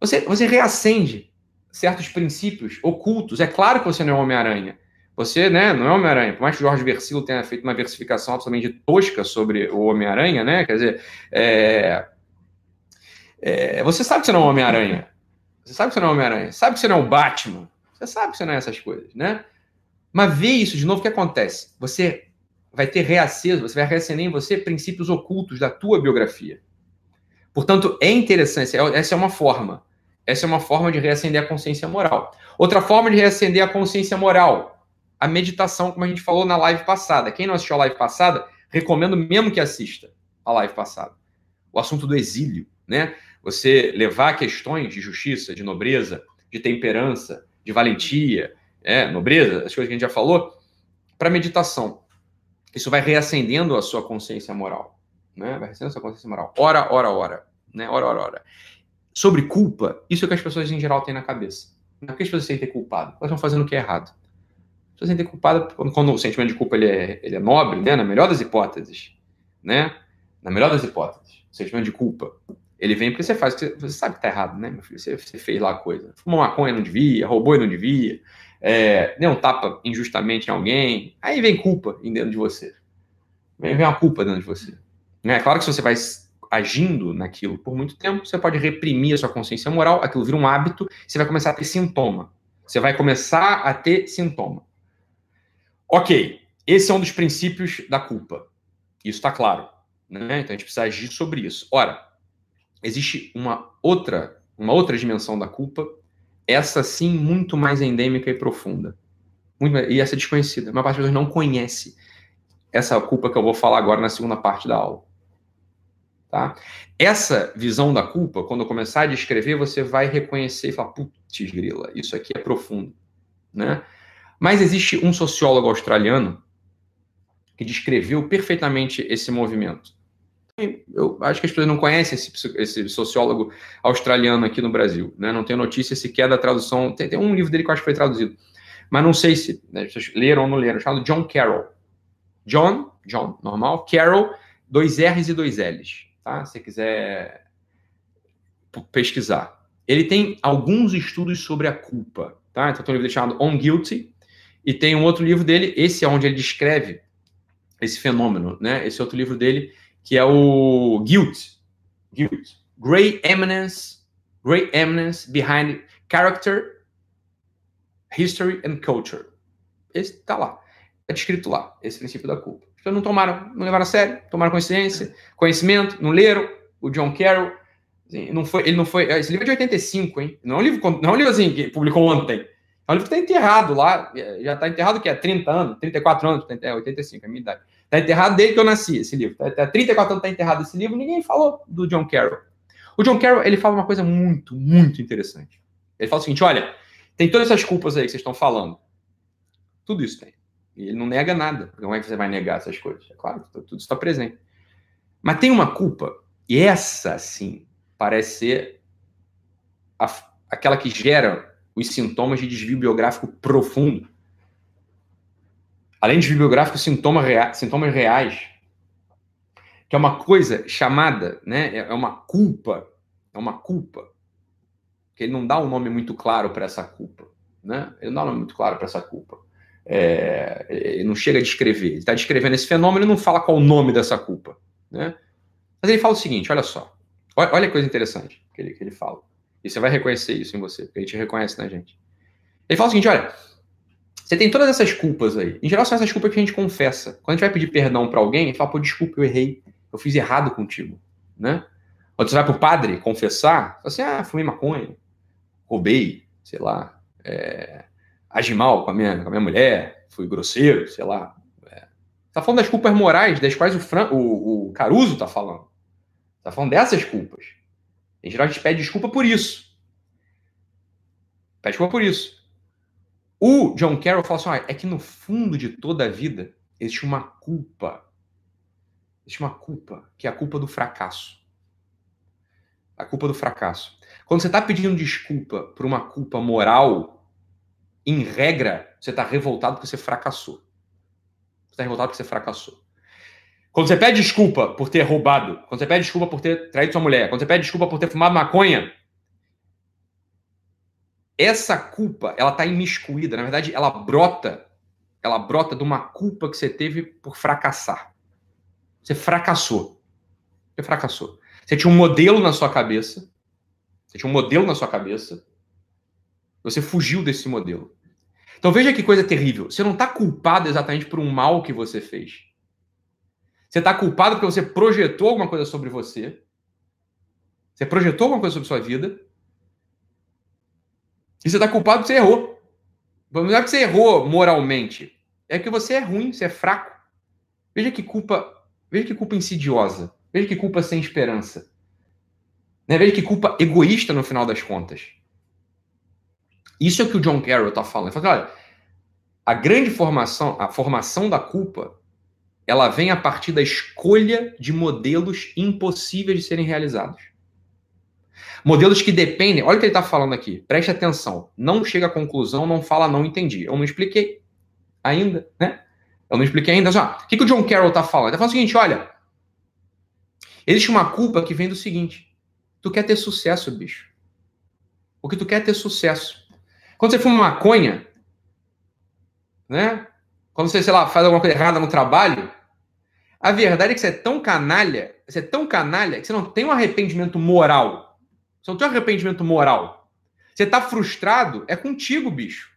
Você reacende certos princípios ocultos. É claro que você não é Homem-Aranha. Você, né, não é Homem-Aranha. Por mais que o Jorge Vercillo tenha feito uma versificação absolutamente tosca sobre o Homem-Aranha, né? Quer dizer, você sabe que você não é Homem-Aranha. Você sabe que você não é Homem-Aranha, sabe que você não é o Batman, você sabe que você não é essas coisas, né? Mas vê isso de novo, o que acontece? Você vai ter reaceso, você vai reacender em você princípios ocultos da tua biografia. Portanto, é interessante, essa é uma forma de reacender a consciência moral. Outra forma de reacender a consciência moral, a meditação, como a gente falou na live passada. Quem não assistiu a live passada, recomendo mesmo que assista a live passada. O assunto do exílio, né? Você levar questões de justiça, de nobreza, de temperança, de valentia, nobreza, as coisas que a gente já falou, para a meditação. Isso vai reacendendo a sua consciência moral. Né? Vai reacendendo a sua consciência moral. Ora. Né? Ora. Sobre culpa, isso é o que as pessoas em geral têm na cabeça. Não é que as pessoas se sentem culpadas. Elas estão fazendo o que é errado. As pessoas se sentem culpadas quando o sentimento de culpa ele é nobre, né? Na melhor das hipóteses. Né? Na melhor das hipóteses. O sentimento de culpa. Ele vem porque você faz, você sabe que tá errado, né, meu filho? Você fez lá a coisa. Fumou maconha, não devia. Roubou e não devia. Deu um tapa injustamente em alguém. Aí vem culpa dentro de você. Vem uma culpa dentro de você. É claro que se você vai agindo naquilo por muito tempo, você pode reprimir a sua consciência moral, aquilo vira um hábito, você vai começar a ter sintoma. Ok, esse é um dos princípios da culpa. Isso está claro. Né? Então a gente precisa agir sobre isso. Ora, existe uma outra dimensão da culpa, essa sim muito mais endêmica e profunda. E essa é desconhecida. A maior parte das pessoas não conhece essa culpa que eu vou falar agora na segunda parte da aula. Tá? Essa visão da culpa, quando eu começar a descrever, você vai reconhecer e falar, putz grila, isso aqui é profundo. Né? Mas existe um sociólogo australiano que descreveu perfeitamente esse movimento. Eu acho que as pessoas não conhecem esse sociólogo australiano aqui no Brasil, né? Não tenho notícia sequer da tradução. Tem um livro dele que eu acho que foi traduzido, mas não sei se, né, as pessoas leram ou não leram, chamado John Carroll. John, normal, Carroll, 2 R's e 2 L's, tá? Se você quiser pesquisar. Ele tem alguns estudos sobre a culpa, tá? Então tem um livro dele chamado On Guilty, e tem um outro livro dele, esse é onde ele descreve esse fenômeno, né? Esse outro livro dele, que é o Guilt. Great Eminence Behind Character, History and Culture. Esse tá lá. Tá descrito lá, esse princípio da culpa. As pessoas não levaram a sério, tomaram conhecimento, não leram. O John Carroll, assim, ele não foi... Esse livro é de 85, hein? Não é um livro assim, que publicou ontem. É um livro que tá enterrado lá, já tá enterrado que é 30 anos, 34 anos, 85, é a minha idade. Está enterrado desde que eu nasci, esse livro. Há 34 anos está enterrado esse livro, ninguém falou do John Carroll. O John Carroll, ele fala uma coisa muito, muito interessante. Ele fala o seguinte, olha, tem todas essas culpas aí que vocês estão falando. Tudo isso tem. E ele não nega nada. Como é que você vai negar essas coisas? É claro, tudo isso está presente. Mas tem uma culpa, e essa, sim, parece ser aquela que gera os sintomas de desvio biográfico profundo. Além de desvio biográfico, sintomas reais, que é uma coisa chamada, né, é uma culpa, que ele não dá um nome muito claro para essa culpa, né? Ele não dá um nome muito claro para essa culpa. Ele não chega a descrever. Ele está descrevendo esse fenômeno e não fala qual o nome dessa culpa, né? Mas ele fala o seguinte, olha só. Olha a coisa interessante que ele fala. E você vai reconhecer isso em você, porque a gente reconhece, né, gente? Ele fala o seguinte, olha, você tem todas essas culpas aí. Em geral, são essas culpas que a gente confessa. Quando a gente vai pedir perdão para alguém, a gente fala, pô, desculpa, eu errei. Eu fiz errado contigo, né? Quando você vai pro padre confessar, você fala assim, fumei maconha, roubei, sei lá, agi mal com a minha mulher, fui grosseiro, sei lá. Tá falando das culpas morais, das quais o Caruso tá falando. Tá falando dessas culpas. Em geral, a gente pede desculpa por isso. Pede desculpa por isso. O John Carroll fala assim, é que no fundo de toda a vida existe uma culpa. Existe uma culpa, que é a culpa do fracasso. A culpa do fracasso. Quando você está pedindo desculpa por uma culpa moral, em regra, você está revoltado porque você fracassou. Você está revoltado porque você fracassou. Quando você pede desculpa por ter roubado, quando você pede desculpa por ter traído sua mulher, quando você pede desculpa por ter fumado maconha, essa culpa, ela está imiscuída. Na verdade, ela brota de uma culpa que você teve por fracassar. Você fracassou. Você fracassou. Você tinha um modelo na sua cabeça. Você fugiu desse modelo. Então veja que coisa terrível. Você não está culpado exatamente por um mal que você fez. Você está culpado porque você projetou alguma coisa sobre você. Você projetou alguma coisa sobre sua vida. E você está culpado porque você errou. Não é porque você errou moralmente. É porque você é ruim, você é fraco. Veja que culpa insidiosa. Veja que culpa sem esperança. Né? Veja que culpa egoísta no final das contas. Isso é o que o John Carroll está falando. Ele fala, olha, a formação da culpa, ela vem a partir da escolha de modelos impossíveis de serem realizados. Modelos que dependem... Olha o que ele está falando aqui. Preste atenção. Não chega à conclusão, não fala, não entendi. Eu não expliquei ainda, né? O que o John Carroll está falando? Ele está falando o seguinte, olha, existe uma culpa que vem do seguinte. Tu quer ter sucesso, bicho. O que tu quer é ter sucesso. Quando você fuma maconha, né? Quando você, sei lá, faz alguma coisa errada no trabalho, a verdade é que você é tão canalha que você não tem um arrependimento moral. Você não tem um arrependimento moral. Você tá frustrado, é contigo, bicho.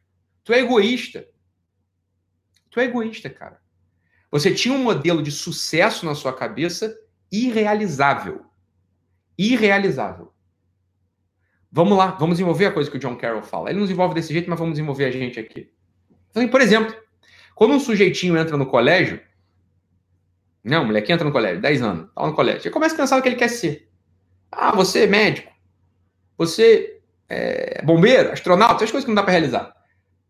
Tu é egoísta. Tu é egoísta, cara. Você tinha um modelo de sucesso na sua cabeça irrealizável. Irrealizável. Vamos lá, vamos desenvolver a coisa que o John Carroll fala. Ele não desenvolve desse jeito, mas vamos desenvolver a gente aqui. Então, por exemplo, quando um sujeitinho entra no colégio, não, o moleque entra no colégio, 10 anos, tá no colégio, ele começa a pensar no que ele quer ser. Você é médico, você é bombeiro, astronauta, essas coisas que não dá para realizar.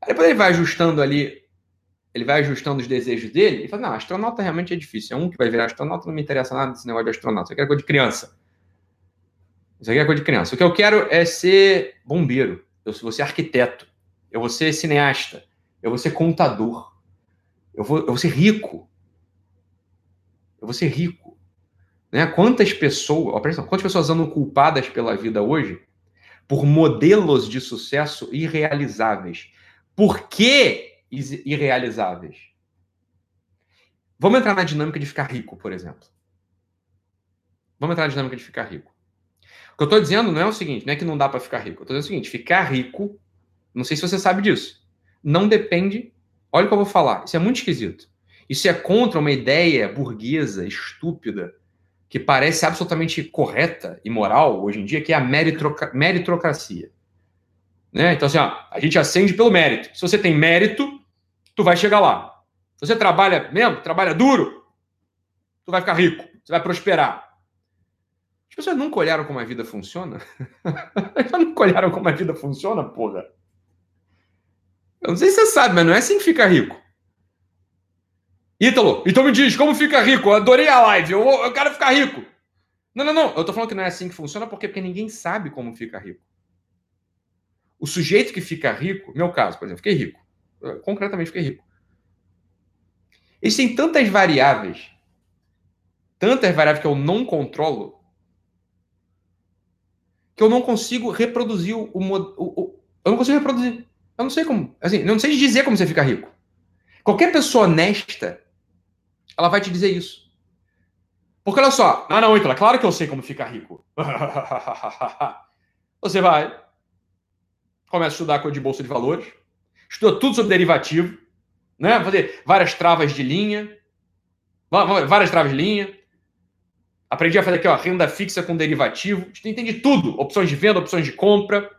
Aí depois ele vai ajustando os desejos dele e fala, não, astronauta realmente é difícil, é um que vai virar astronauta, não me interessa nada desse negócio de astronauta, isso aqui é coisa de criança. O que eu quero é ser bombeiro, eu vou ser arquiteto, eu vou ser cineasta, eu vou ser contador, eu vou ser rico. Né? Quantas pessoas andam culpadas pela vida hoje por modelos de sucesso irrealizáveis? Por que irrealizáveis? Vamos entrar na dinâmica de ficar rico, por exemplo. O que eu estou dizendo não é o seguinte, não é que não dá para ficar rico. Eu estou dizendo o seguinte, ficar rico, não sei se você sabe disso, não depende... Olha o que eu vou falar, isso é muito esquisito. Isso é contra uma ideia burguesa, estúpida, que parece absolutamente correta e moral hoje em dia, que é a meritocracia. Né? Então, assim, a gente ascende pelo mérito. Se você tem mérito, tu vai chegar lá. Se você trabalha mesmo, trabalha duro, tu vai ficar rico, você vai prosperar. As pessoas nunca olharam como a vida funciona? Porra. Eu não sei se você sabe, mas não é assim que fica rico. Ítalo, então me diz, como fica rico? Eu adorei a live, eu quero ficar rico. Não. Eu tô falando que não é assim que funciona porque ninguém sabe como fica rico. O sujeito que fica rico, meu caso, por exemplo, fiquei rico. Concretamente fiquei rico. Eles têm tantas variáveis que eu não controlo, que eu não consigo reproduzir o modelo. Eu não consigo reproduzir. Eu não sei como. Assim, eu não sei dizer como você fica rico. Qualquer pessoa honesta, ela vai te dizer isso. Porque olha só, ah, não, Ítala, claro que eu sei como ficar rico. Você vai, começa a estudar coisa de bolsa de valores, estuda tudo sobre derivativo, né? Fazer várias travas de linha. Aprendi a fazer aqui, ó, renda fixa com derivativo. A gente entende tudo, opções de venda, opções de compra,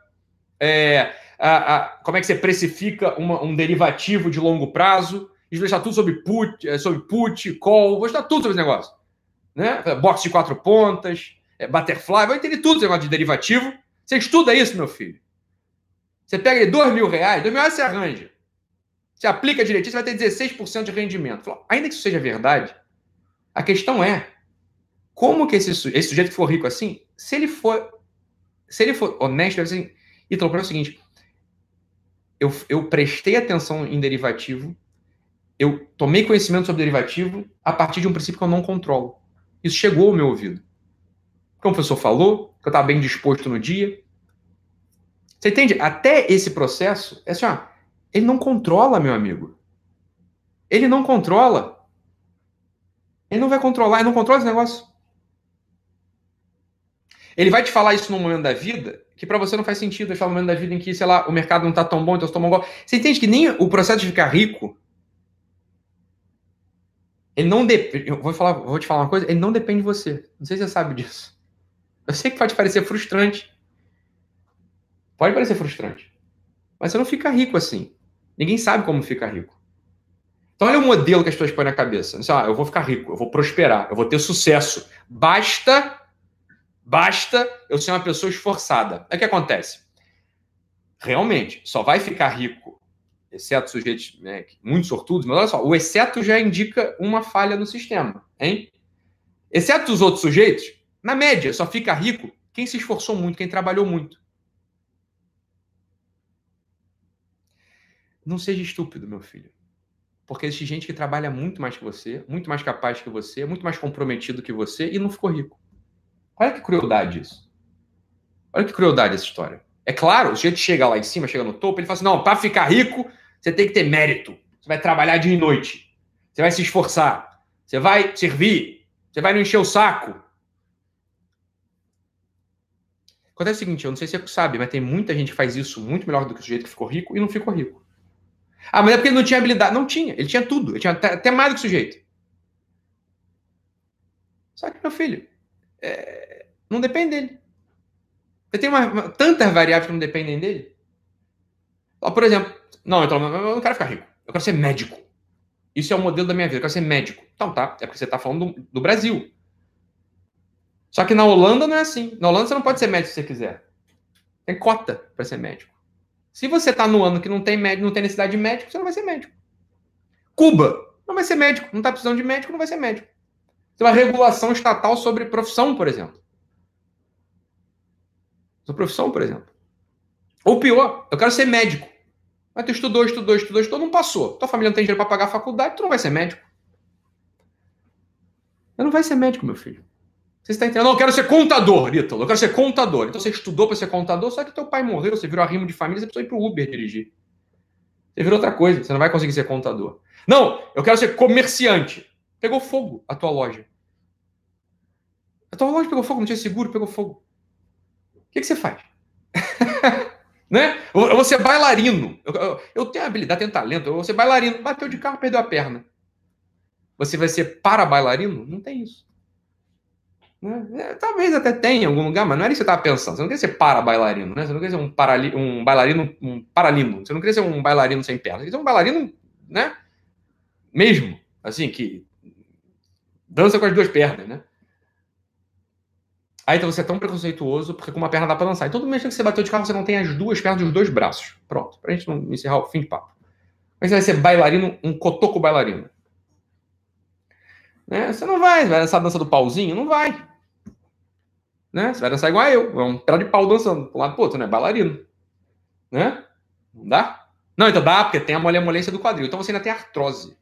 como é que você precifica um derivativo de longo prazo. A gente vai estudar tudo sobre put, call, vou estudar tudo sobre esse negócio. Né? Box de 4 pontas, butterfly, vai entender tudo esse negócio de derivativo. Você estuda isso, meu filho. Você pega ele R$2.000 você arranja. Você aplica direitinho, você vai ter 16% de rendimento. Ainda que isso seja verdade, a questão é, como que esse sujeito que for rico assim, se ele for honesto, deve ser assim, e trocou é o seguinte, eu prestei atenção em derivativo, eu tomei conhecimento sobre derivativo a partir de um princípio que eu não controlo. Isso chegou ao meu ouvido. Como o professor falou, que eu estava bem disposto no dia. Você entende? Até esse processo, é assim, ó, ele não controla, meu amigo. Ele não controla. Ele não vai controlar, ele não controla esse negócio. Ele vai te falar isso num momento da vida que para você não faz sentido. Ele fala num momento da vida em que, sei lá, o mercado não está tão bom, então você toma um golpe. Você entende que nem o processo de ficar rico, ele não depende. Vou te falar uma coisa, ele não depende de você. Não sei se você sabe disso. Eu sei que pode parecer frustrante. Pode parecer frustrante. Mas você não fica rico assim. Ninguém sabe como ficar rico. Então olha o modelo que as pessoas põem na cabeça. Assim, ah, eu vou ficar rico, eu vou prosperar, eu vou ter sucesso. Basta eu ser uma pessoa esforçada. É o que acontece. Realmente, só vai ficar rico exceto sujeitos, né, muito sortudos, mas olha só, o exceto já indica uma falha no sistema, hein? Exceto os outros sujeitos, na média, só fica rico quem se esforçou muito, quem trabalhou muito. Não seja estúpido, meu filho, porque existe gente que trabalha muito mais que você, muito mais capaz que você, muito mais comprometido que você e não ficou rico. Olha que crueldade isso. Olha que crueldade essa história. É claro, o sujeito chega lá em cima, chega no topo, ele fala assim, não, para ficar rico, você tem que ter mérito. Você vai trabalhar dia e noite. Você vai se esforçar. Você vai servir. Você vai não encher o saco. Acontece o seguinte, eu não sei se você sabe, mas tem muita gente que faz isso muito melhor do que o sujeito que ficou rico e não ficou rico. Ah, mas é porque ele não tinha habilidade. Não tinha. Ele tinha tudo. Ele tinha até mais do que o sujeito. Só que, meu filho, não depende dele. Você tem tantas variáveis que não dependem dele. Por exemplo, eu não quero ficar rico. Eu quero ser médico. Isso é o modelo da minha vida. Eu quero ser médico. Então tá, é porque você está falando do Brasil. Só que na Holanda não é assim. Na Holanda você não pode ser médico se você quiser. Tem cota para ser médico. Se você está no ano que não tem médico, não tem necessidade de médico, você não vai ser médico. Cuba não vai ser médico. Não está precisando de médico, não vai ser médico. Tem uma regulação estatal sobre profissão, por exemplo. Sua profissão, por exemplo. Ou pior, eu quero ser médico. Mas tu estudou, não passou. Tua família não tem dinheiro para pagar a faculdade, tu não vai ser médico. Eu não vai ser médico, meu filho. Você está entendendo? Não, eu quero ser contador, Ítalo. Eu quero ser contador. Então você estudou para ser contador, só que teu pai morreu, você virou arrimo de família, você precisou ir para o Uber dirigir. Você virou outra coisa, você não vai conseguir ser contador. Não, eu quero ser comerciante. Pegou fogo a tua loja. A tua loja pegou fogo, não tinha seguro, pegou fogo. O que você faz? Né? Eu vou ser bailarino. Eu tenho habilidade, tenho talento. Eu vou ser bailarino. Bateu de carro, perdeu a perna. Você vai ser para-bailarino? Não tem isso. Né? Talvez até tenha em algum lugar, mas não era isso que você estava pensando. Você não quer ser para-bailarino, né? Você não quer ser um bailarino. Você não quer ser um bailarino sem perna. Você quer ser um bailarino, né? Mesmo. Assim, que dança com as duas pernas, né? Aí então você é tão preconceituoso porque com uma perna dá pra dançar. Então todo mundo que você bateu de carro, você não tem as duas pernas e os dois braços. Pronto, pra gente não encerrar o fim de papo. Mas você vai ser bailarino, um cotoco bailarino. Né? Você não vai dançar a dança do pauzinho? Não vai. Né? Você vai dançar igual eu. É um pedaço de pau dançando. Um lado pro outro, né? Bailarino. Né? Não dá? Não, então dá, porque tem a malemolência do quadril. Então você ainda tem artrose.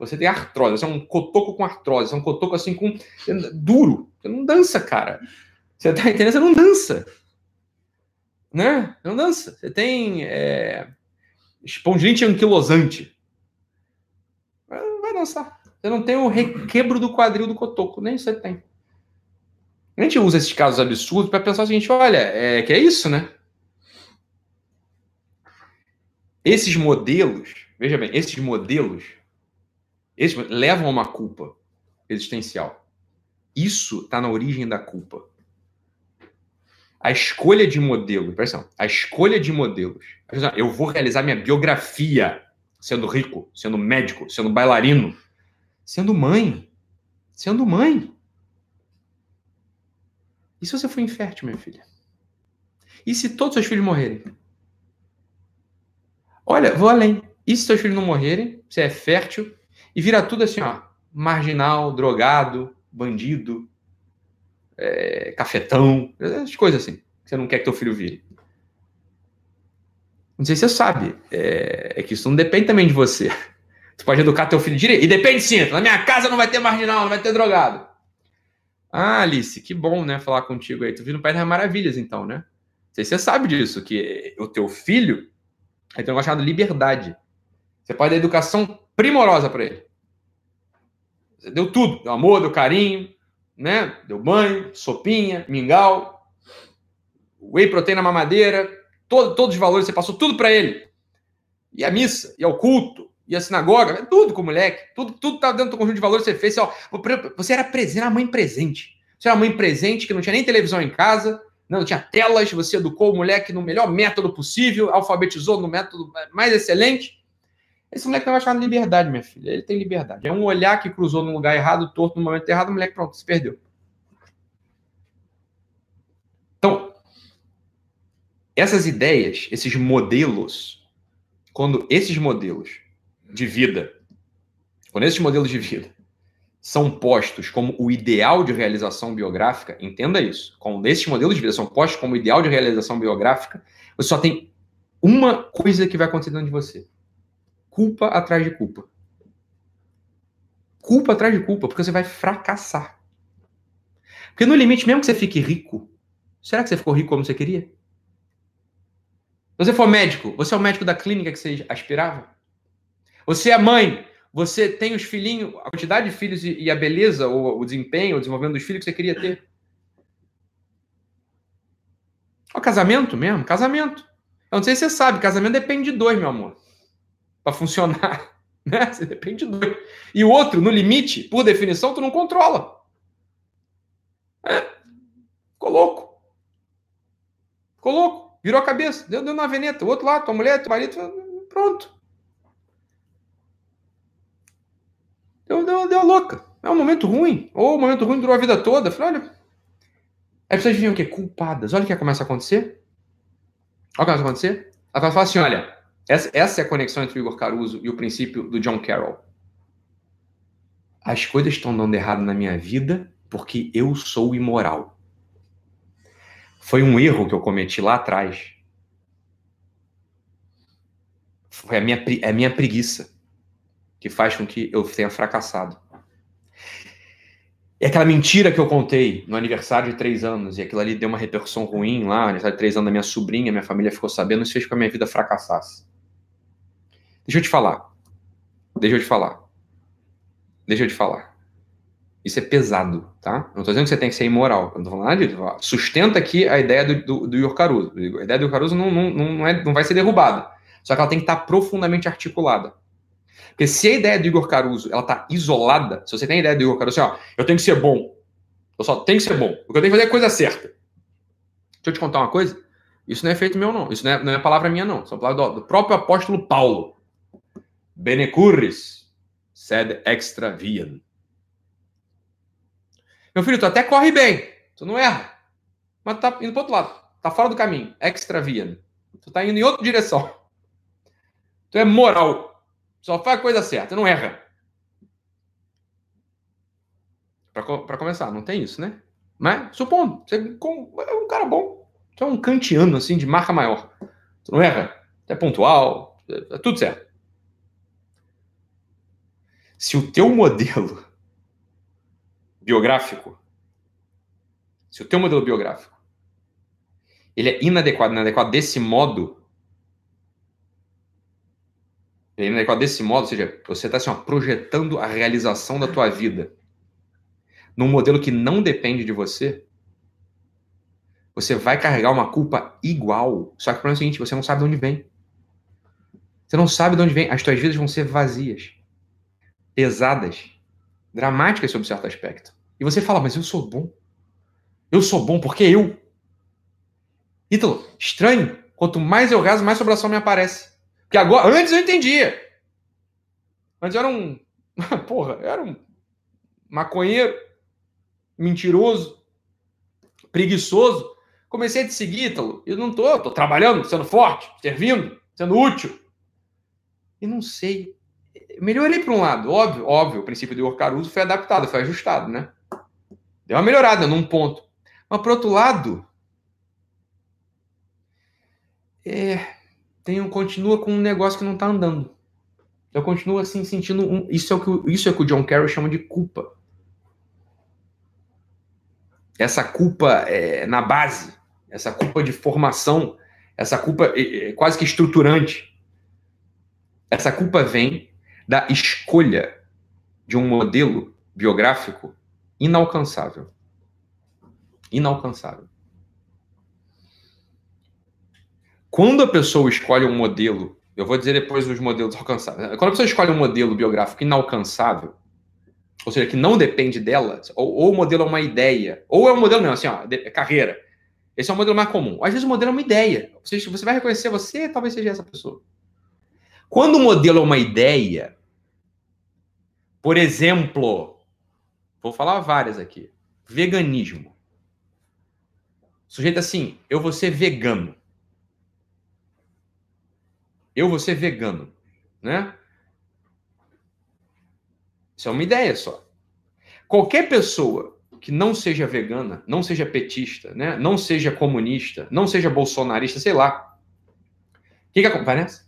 Você tem artrose. Você é um cotoco com artrose. Você é um cotoco assim com... duro. Você não dança, cara. Você tá entendendo? Você não dança. Né? Você não dança. Você tem... espondilite anquilosante. Não vai dançar. Você não tem o requebro do quadril do cotoco. Nem você tem. A gente usa esses casos absurdos para pensar o seguinte, olha, que é isso, né? Esses modelos, veja bem, esses modelos, levam a uma culpa existencial. Isso está na origem da culpa. A escolha de modelos, presta atenção, a escolha de modelos. Eu vou realizar minha biografia sendo rico, sendo médico, sendo bailarino, sendo mãe, sendo mãe. E se você for infértil, minha filha? E se todos os seus filhos morrerem? Olha, vou além. E se seus filhos não morrerem, você é fértil e vira tudo assim, ó, marginal, drogado, bandido, cafetão, essas coisas assim, que você não quer que teu filho vire. Não sei se você sabe, é que isso não depende também de você. Você pode educar teu filho direito. E depende sim, na minha casa não vai ter marginal, não vai ter drogado. Ah, Alice, que bom, né, falar contigo aí. Tu vive no País das Maravilhas, então, né? Não sei se você sabe disso, que o teu filho tem um negócio chamado liberdade. Você pode dar educação primorosa para ele. Você deu tudo. Deu amor, deu carinho, né? Deu banho, sopinha, mingau, whey protein na mamadeira, todos os valores, você passou tudo para ele. E a missa, e ao culto, e a sinagoga, tudo com o moleque, tudo tá dentro do conjunto de valores que você fez. Você era presente, era mãe presente. Você era mãe presente, que não tinha nem televisão em casa, não tinha telas, você educou o moleque no melhor método possível, alfabetizou no método mais excelente. Esse moleque não vai achar liberdade, minha filha. Ele tem liberdade. É um olhar que cruzou num lugar errado, torto, no momento errado, o moleque, pronto, se perdeu. Então, essas ideias, esses modelos, quando esses modelos de vida são postos como o ideal de realização biográfica, entenda isso, quando esses modelos de vida são postos como ideal de realização biográfica, você só tem uma coisa que vai acontecer dentro de você. Culpa atrás de culpa. Culpa atrás de culpa, porque você vai fracassar. Porque no limite, mesmo que você fique rico, será que você ficou rico como você queria? Se você for médico, você é o médico da clínica que você aspirava? Você é mãe, você tem os filhinhos, a quantidade de filhos e a beleza, ou o desempenho, o desenvolvimento dos filhos que você queria ter. Ó, casamento mesmo, casamento. Eu não sei se você sabe, casamento depende de dois, meu amor, para funcionar, né? Você depende de dois. E o outro, no limite, por definição, tu não controla. Ficou louco. Ficou louco. Virou a cabeça, deu na veneta. O outro lá, tua mulher, teu marido, pronto. Deu a louca. É um momento ruim. Ou o momento ruim durou a vida toda. Eu falei, olha... Aí vocês viram o quê? Culpadas. Olha o que começa a acontecer. Olha o que começa a acontecer. Ela fala assim, olha... Essa é a conexão entre o Igor Caruso e o princípio do John Carroll. As coisas estão dando errado na minha vida porque eu sou imoral. Foi um erro que eu cometi lá atrás. Foi a minha preguiça. Que faz com que eu tenha fracassado. É aquela mentira que eu contei no aniversário de 3 anos, e aquilo ali deu uma repercussão ruim lá, no aniversário de 3 anos da minha sobrinha, minha família ficou sabendo, isso fez com que a minha vida fracassasse. Deixa eu te falar. Isso é pesado, tá? Não tô dizendo que você tem que ser imoral, não tô falando nada disso. Sustenta aqui a ideia do Igor Caruso. A ideia do Igor Caruso não vai ser derrubada, só que ela tem que estar profundamente articulada. Porque se a ideia do Igor Caruso, ela tá isolada, se você tem a ideia do Igor Caruso, assim, ó, eu tenho que ser bom, eu só tenho que ser bom, o que eu tenho que fazer é a coisa certa. Deixa eu te contar uma coisa, isso não é feito meu não, isso não é palavra minha não, isso é palavra do próprio apóstolo Paulo. Bene curris, sed extra viam. Meu filho, tu até corre bem, tu não erra, mas tá indo pro outro lado, tá fora do caminho, extra viam. Tu tá indo em outra direção. Tu é moral. Só faz a coisa certa, não erra. Para começar, não tem isso, né? Mas, supondo, você é um cara bom. Você é um kantiano, assim, de marca maior. Você não erra. é pontual, é tudo certo. Se o teu modelo biográfico, ele é inadequado, inadequado desse modo, ou seja, você está assim, projetando a realização da tua vida num modelo que não depende de você, você vai carregar uma culpa igual. Só que o problema é o seguinte, você não sabe de onde vem. As tuas vidas vão ser vazias, pesadas, dramáticas sob certo aspecto. E você fala, mas eu sou bom. Eu sou bom porque eu. Então, estranho. Quanto mais eu raso, mais sobração me aparece. Porque agora, antes eu entendia. Antes eu era um... Porra, eu era um maconheiro, mentiroso, preguiçoso. Comecei a te seguir, Ítalo. Eu não tô trabalhando, sendo forte, servindo, sendo útil. E não sei. Melhorei para um lado, óbvio. O princípio do Igor Caruso foi adaptado, foi ajustado, né? Deu uma melhorada num ponto. Mas, por outro lado, continua com um negócio que não tá andando. Eu continuo assim, sentindo isso é o que o John Carroll chama de culpa. Essa culpa na base, essa culpa de formação, essa culpa quase que estruturante. Essa culpa vem da escolha de um modelo biográfico inalcançável. Quando a pessoa escolhe um modelo, eu vou dizer depois dos modelos alcançáveis. Quando a pessoa escolhe um modelo biográfico inalcançável, ou seja, que não depende dela, ou o modelo é uma ideia, ou é um modelo, não, assim, ó, carreira. Esse é o modelo mais comum. Às vezes o modelo é uma ideia. Ou seja, você vai reconhecer você, talvez seja essa pessoa. Quando o modelo é uma ideia, por exemplo, vou falar várias aqui, veganismo. O sujeito assim, eu vou ser vegano. Né? Isso é uma ideia só. Qualquer pessoa que não seja vegana, não seja petista, né? Não seja comunista, não seja bolsonarista, sei lá. Vai nessa?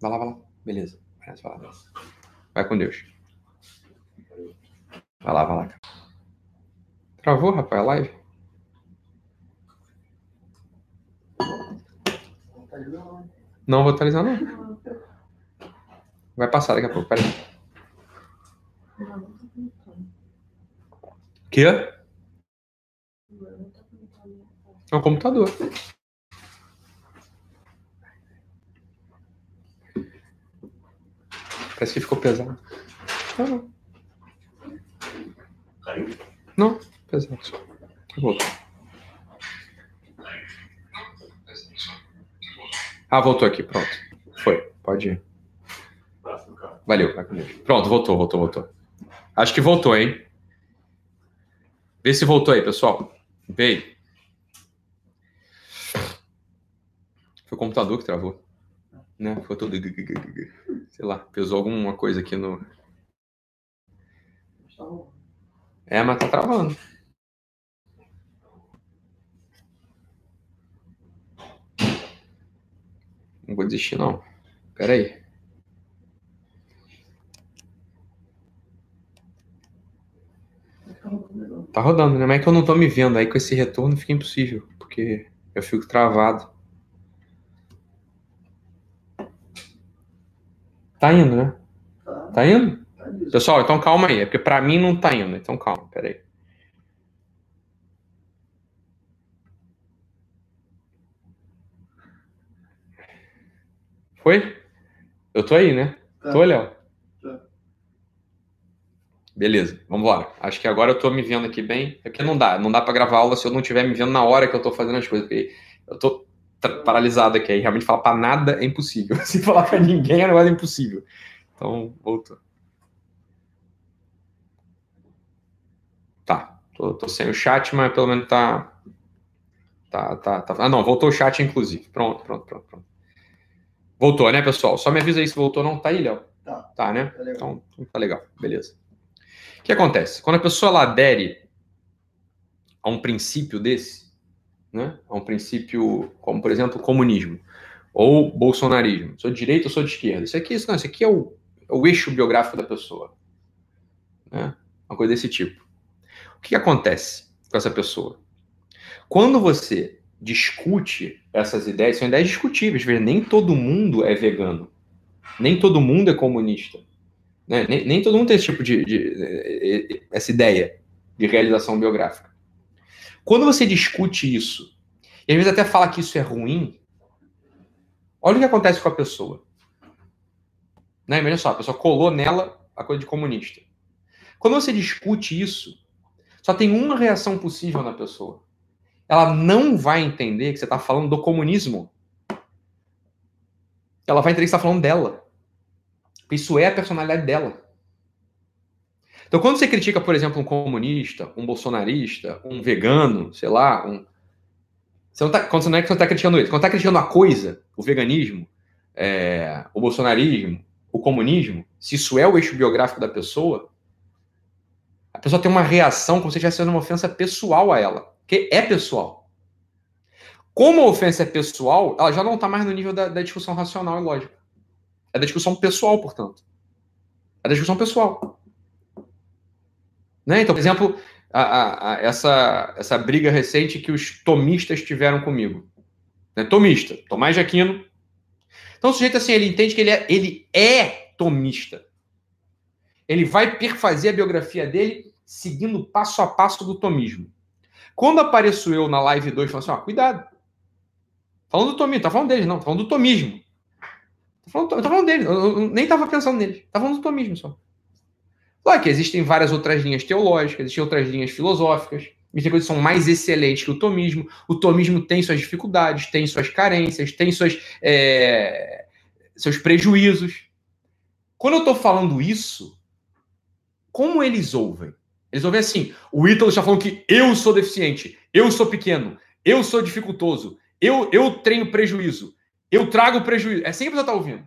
Vai lá. Beleza. Vai lá. Vai com Deus. Vai lá. Travou, rapaz, a live? Não vou atualizar, não. Vai passar daqui a pouco, peraí. O quê? É um computador. Parece que ficou pesado. Não. Caiu? Não, pesado. Voltou. Ah, voltou aqui, pronto. Foi, pode ir. Valeu, vai comigo. Pronto, voltou. Acho que voltou, hein? Vê se voltou aí, pessoal. Veio. Foi o computador que travou. Né? Ficou todo... Sei lá, pesou alguma coisa aqui no... É, mas tá travando. Não vou desistir, não. Pera aí. Tá rodando, né? Mas é que eu não tô me vendo. Aí com esse retorno fica impossível, porque eu fico travado. Tá indo, né? Tá indo? Pessoal, então calma aí. É porque pra mim não tá indo. Então calma, pera aí. Foi? Eu tô aí, né? Tá. Tô, Léo? Tá. Beleza, vamos embora. Acho que agora eu tô me vendo aqui bem. É porque não dá pra gravar aula se eu não estiver me vendo na hora que eu tô fazendo as coisas. Porque eu tô paralisado aqui. Aí realmente falar pra nada é impossível. Se falar pra ninguém é negócio impossível. Então, voltou. Tá, tô sem o chat, mas pelo menos tá. Ah, não, voltou o chat, inclusive. Pronto. Voltou, né, pessoal? Só me avisa aí se voltou ou não. Tá aí, Léo? Tá. Tá, né? Tá legal. Então, tá legal. Beleza. O que acontece? Quando a pessoa ela adere a um princípio desse, né? A um princípio como, por exemplo, o comunismo. Ou bolsonarismo. Sou de direita ou sou de esquerda? Isso aqui é o eixo biográfico da pessoa. Né? Uma coisa desse tipo. O que acontece com essa pessoa? Quando você discute essas ideias, são ideias discutíveis. Veja, nem todo mundo é vegano. Nem todo mundo é comunista. Né? Nem todo mundo tem esse tipo de essa ideia de realização biográfica. Quando você discute isso, e às vezes até fala que isso é ruim, olha o que acontece com a pessoa. Né? Imagina só, a pessoa colou nela a coisa de comunista. Quando você discute isso, só tem uma reação possível na pessoa. Ela não vai entender que você está falando do comunismo. Ela vai entender que você está falando dela. Isso é a personalidade dela. Então, quando você critica, por exemplo, um comunista, um bolsonarista, um vegano, sei lá, você não tá, quando não é que você está criticando ele, quando está criticando a coisa, o veganismo, o bolsonarismo, o comunismo, se isso é o eixo biográfico da pessoa, a pessoa tem uma reação como se estivesse sendo uma ofensa pessoal a ela, que é pessoal. Como a ofensa é pessoal, ela já não está mais no nível da discussão racional e lógica. É da discussão pessoal, portanto. É da discussão pessoal. Né? Então, por exemplo, essa briga recente que os tomistas tiveram comigo. Né? Tomista, Tomás de Aquino. Então, o sujeito, assim, ele entende que ele é tomista. Ele vai perfazer a biografia dele seguindo passo a passo do tomismo. Quando apareço eu na live 2, falando assim, cuidado. Falando do tomismo, tá falando deles, não. Tá falando do tomismo. Tá falando deles. Eu nem tava pensando neles. Tá falando do tomismo só. Claro que existem várias outras linhas teológicas, existem outras linhas filosóficas, existem coisas que são mais excelentes que o tomismo. O tomismo tem suas dificuldades, tem suas carências, tem seus prejuízos. Quando eu tô falando isso, como eles ouvem? Eles ouvem assim, o Ítalo está falando que eu sou deficiente, eu sou pequeno, eu sou dificultoso, eu treino prejuízo, eu trago prejuízo. É sempre que você tá ouvindo.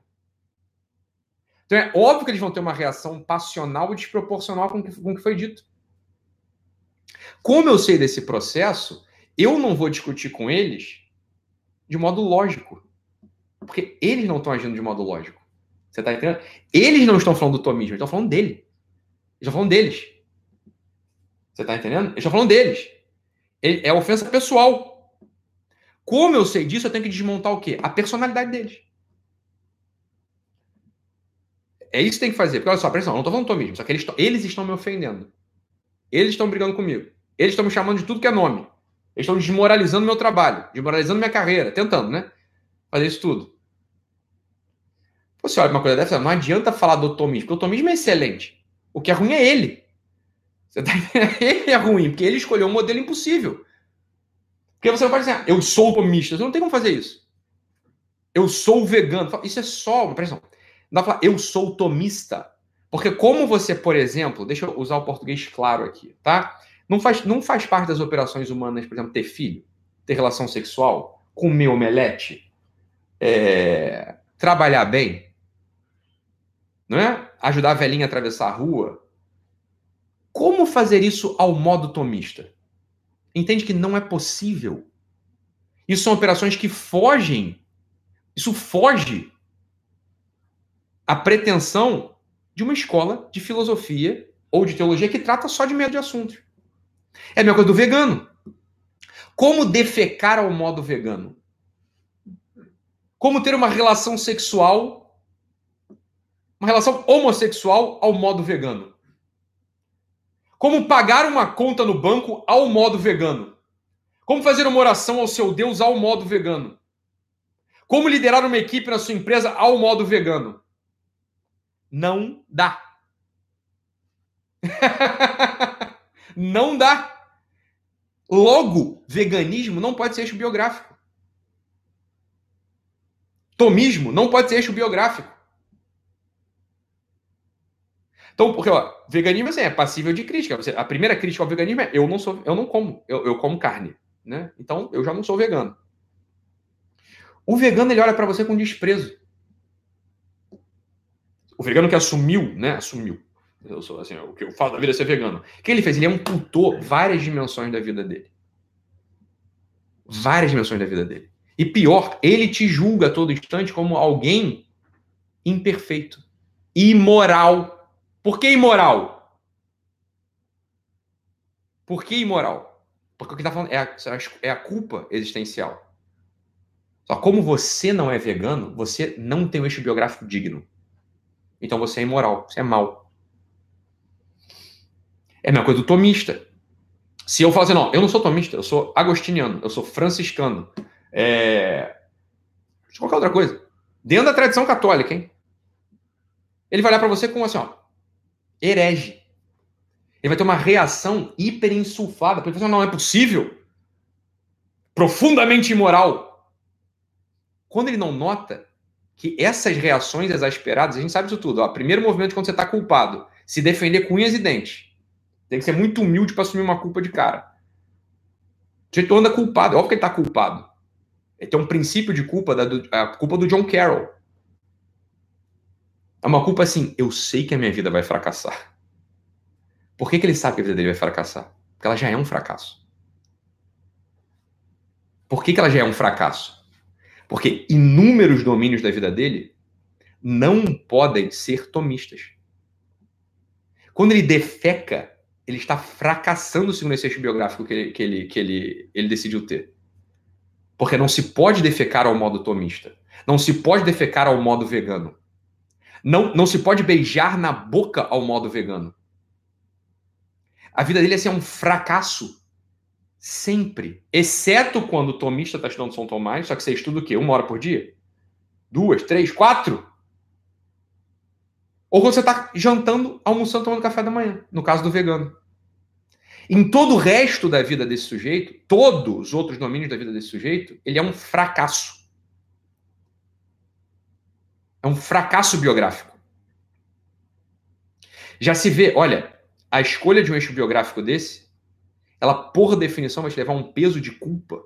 Então, é óbvio que eles vão ter uma reação passional e desproporcional com o que foi dito. Como eu sei desse processo, eu não vou discutir com eles de modo lógico. Porque eles não estão agindo de modo lógico. Você está entendendo? Eles não estão falando do tomismo, eles estão falando dele. Eles estão falando deles. Você está entendendo? Eles estão falando deles. É ofensa pessoal. Como eu sei disso, eu tenho que desmontar o quê? A personalidade deles. É isso que tem que fazer. Porque olha só, presta atenção, eu não estou falando tomismo, só que eles estão me ofendendo. Eles estão brigando comigo. Eles estão me chamando de tudo que é nome. Eles estão desmoralizando meu trabalho, desmoralizando minha carreira, tentando, né? Fazer isso tudo. Você olha uma coisa dessa, não adianta falar do tomismo, porque o tomismo é excelente. O que é ruim é ele. Você tá entendendo? Ele é ruim, porque ele escolheu um modelo impossível. Porque você não pode dizer, eu sou tomista. Você não tem como fazer isso. Eu sou vegano. Isso é só uma pressão. Não dá pra falar, eu sou tomista. Porque como você, por exemplo, deixa eu usar o português claro aqui, tá? Não faz parte das operações humanas, por exemplo, ter filho, ter relação sexual, comer omelete, trabalhar bem, não é? Ajudar a velhinha a atravessar a rua. Como fazer isso ao modo tomista? Entende que não é possível. Isso são operações que fogem. Isso foge a pretensão de uma escola de filosofia ou de teologia que trata só de meio de assuntos. É a mesma coisa do vegano. Como defecar ao modo vegano? Como ter uma relação sexual, uma relação homossexual ao modo vegano? Como pagar uma conta no banco ao modo vegano? Como fazer uma oração ao seu Deus ao modo vegano? Como liderar uma equipe na sua empresa ao modo vegano? Não dá. Não dá. Logo, veganismo não pode ser eixo biográfico. Tomismo não pode ser eixo biográfico. Então, porque, veganismo assim, é passível de crítica. A primeira crítica ao veganismo é eu não como carne, né? Então, eu já não sou vegano. O vegano, ele olha para você com desprezo. O vegano que assumiu, né? Assumiu. Eu sou assim, o que eu falo da vida é ser vegano. O que ele fez? Ele amputou várias dimensões da vida dele. E pior, ele te julga a todo instante como alguém imperfeito, imoral. Por que imoral? Por que imoral? Porque o que está falando é a culpa existencial. Só como você não é vegano, você não tem um eixo biográfico digno. Então você é imoral, você é mau. É a mesma coisa do tomista. Se eu falar assim, não, eu não sou tomista, eu sou agostiniano, eu sou franciscano. Deixa eu colocar outra coisa. Dentro da tradição católica, hein? Ele vai olhar pra você como assim, ó, herege. Ele vai ter uma reação hiperinsulfada. Porque não é possível. Profundamente imoral. Quando ele não nota que essas reações exasperadas, a gente sabe disso tudo. Ó, primeiro movimento quando você tá culpado. Se defender com unhas e dentes. Tem que ser muito humilde pra assumir uma culpa de cara. O jeito anda culpado. Óbvio que ele tá culpado. Ele tem um princípio de culpa, a culpa do John Carroll. É uma culpa assim, eu sei que a minha vida vai fracassar. Por que ele sabe que a vida dele vai fracassar? Porque ela já é um fracasso. Por que ela já é um fracasso? Porque inúmeros domínios da vida dele não podem ser tomistas. Quando ele defeca, ele está fracassando segundo esse eixo biográfico que ele decidiu ter. Porque não se pode defecar ao modo tomista. Não se pode defecar ao modo vegano. Não se pode beijar na boca ao modo vegano. A vida dele é assim, um fracasso. Sempre. Exceto quando o tomista está estudando São Tomás, só que você estuda o quê? 1 hora por dia? 2, 3, 4? Ou quando você está jantando, almoçando, tomando café da manhã. No caso do vegano. Em todo o resto da vida desse sujeito, todos os outros domínios da vida desse sujeito, ele é um fracasso. É um fracasso biográfico. Já se vê, olha, a escolha de um eixo biográfico desse, ela, por definição, vai te levar a um peso de culpa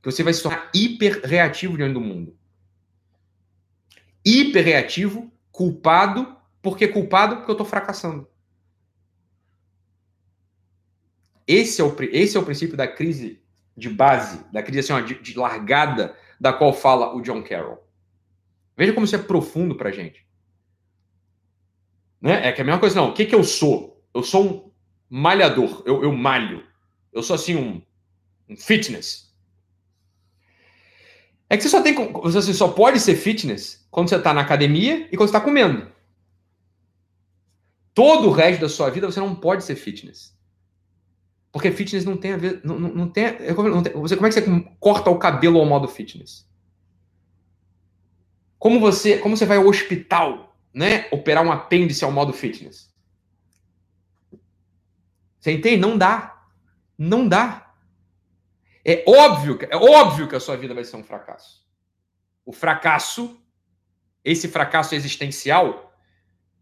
que você vai se tornar hiperreativo diante do mundo. Hiperreativo, culpado, porque culpado porque eu estou fracassando. Esse é o princípio da crise de base, da crise assim, de largada, da qual fala o John Carroll. Veja como isso é profundo pra gente. Né? É que a mesma coisa, não. O que eu sou? Eu sou um malhador. Eu malho. Eu sou, assim, um fitness. É que você só pode ser fitness quando você tá na academia e quando você tá comendo. Todo o resto da sua vida você não pode ser fitness. Porque fitness não tem a ver... Não tem, como é que você corta o cabelo ao modo fitness? Como você vai ao hospital, né? Operar um apêndice ao modo fitness? Você entende? Não dá. Não dá. É óbvio que a sua vida vai ser um fracasso. O fracasso, esse fracasso existencial,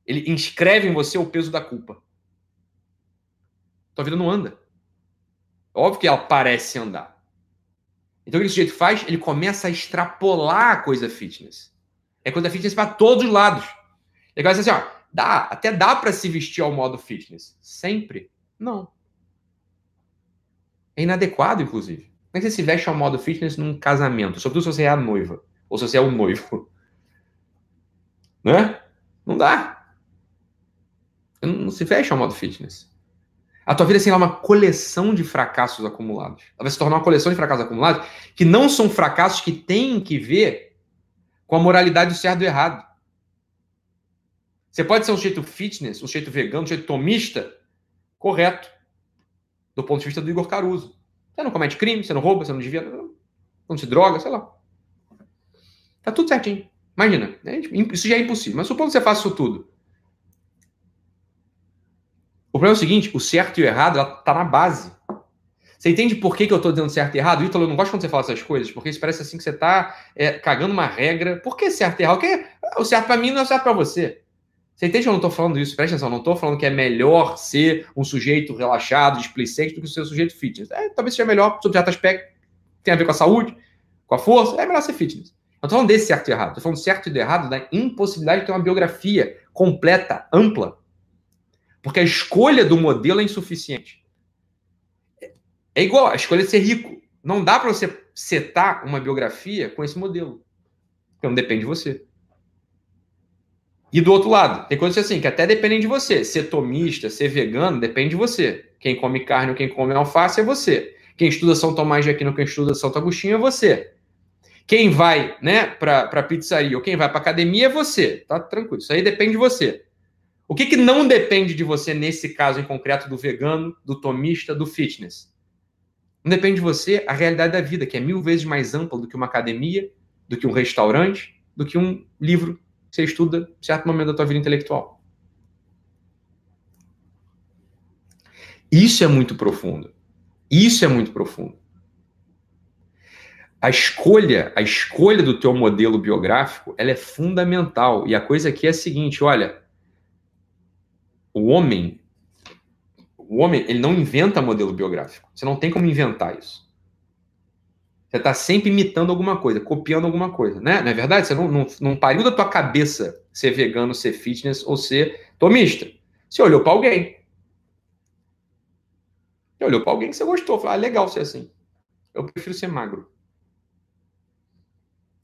ele inscreve em você o peso da culpa. Tua vida não anda. Óbvio que ela parece andar. Então, o que esse sujeito faz? Ele começa a extrapolar a coisa fitness. É coisa fitness para todos os lados. Ele começa assim, ó, até dá para se vestir ao modo fitness. Sempre? Não. É inadequado, inclusive. Como é que você se veste ao modo fitness num casamento? Sobretudo se você é a noiva. Ou se você é o noivo. Né? Não dá. Não se veste ao modo fitness. A tua vida é assim, uma coleção de fracassos acumulados. Ela vai se tornar uma coleção de fracassos acumulados que não são fracassos que têm que ver com a moralidade do certo e do errado. Você pode ser um sujeito fitness, um sujeito vegano, um sujeito tomista, correto, do ponto de vista do Igor Caruso. Você não comete crime, você não rouba, você não desvia, não se droga, sei lá. Tá tudo certinho. Imagina, né? Isso já é impossível. Mas supondo que você faça isso tudo. O problema é o seguinte, o certo e o errado está na base. Você entende por que eu estou dizendo certo e errado? Ítalo, eu não gosto quando você fala essas coisas, porque isso parece assim que você está cagando uma regra. Por que certo e errado? Porque o certo para mim não é o certo para você. Você entende que eu não estou falando isso? Presta atenção, eu não estou falando que é melhor ser um sujeito relaxado, displicente, do que ser um sujeito fitness. Talvez seja melhor, sob certo aspecto, tem a ver com a saúde, com a força, é melhor ser fitness. Eu não estou falando desse certo e errado, estou falando certo e errado da impossibilidade de ter uma biografia completa, ampla. Porque a escolha do modelo é insuficiente. É igual a escolha de ser rico. Não dá para você setar uma biografia com esse modelo. Porque não depende de você. E do outro lado, tem coisas assim que até dependem de você. Ser tomista, ser vegano, depende de você. Quem come carne ou quem come alface é você. Quem estuda São Tomás de Aquino, quem estuda Santo Agostinho é você. Quem vai, né, para pizzaria ou quem vai para academia é você. Tá tranquilo, isso aí depende de você. O que não depende de você nesse caso em concreto do vegano, do tomista, do fitness? Não depende de você a realidade da vida, que é 1000 vezes mais ampla do que uma academia, do que um restaurante, do que um livro que você estuda em certo momento da tua vida intelectual. Isso é muito profundo. Isso é muito profundo. A escolha do teu modelo biográfico, ela é fundamental. E a coisa aqui é a seguinte, olha, o homem, ele não inventa modelo biográfico. Você não tem como inventar isso. Você está sempre imitando alguma coisa, copiando alguma coisa, né? Não é verdade? Você não pariu da tua cabeça ser vegano, ser fitness ou ser tomista. Você olhou para alguém. Você olhou para alguém que você gostou. Falou, ah, legal ser assim. Eu prefiro ser magro.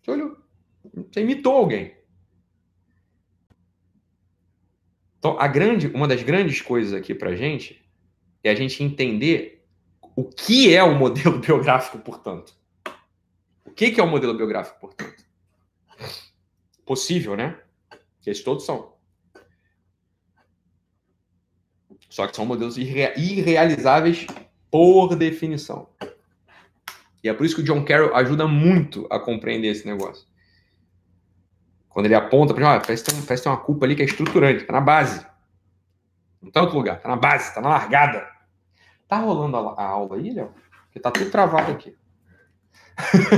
Você olhou. Você imitou alguém. Então, uma das grandes coisas aqui para a gente é a gente entender o que é o modelo biográfico, portanto. O que é o modelo biográfico, portanto? Possível, né? Que esses todos são. Só que são modelos irrealizáveis por definição. E é por isso que o John Carroll ajuda muito a compreender esse negócio. Quando ele aponta, parece ter uma culpa ali que é estruturante, tá na base. Não tá em outro lugar, tá na base, tá na largada. Tá rolando a aula aí, Léo? Porque tá tudo travado aqui.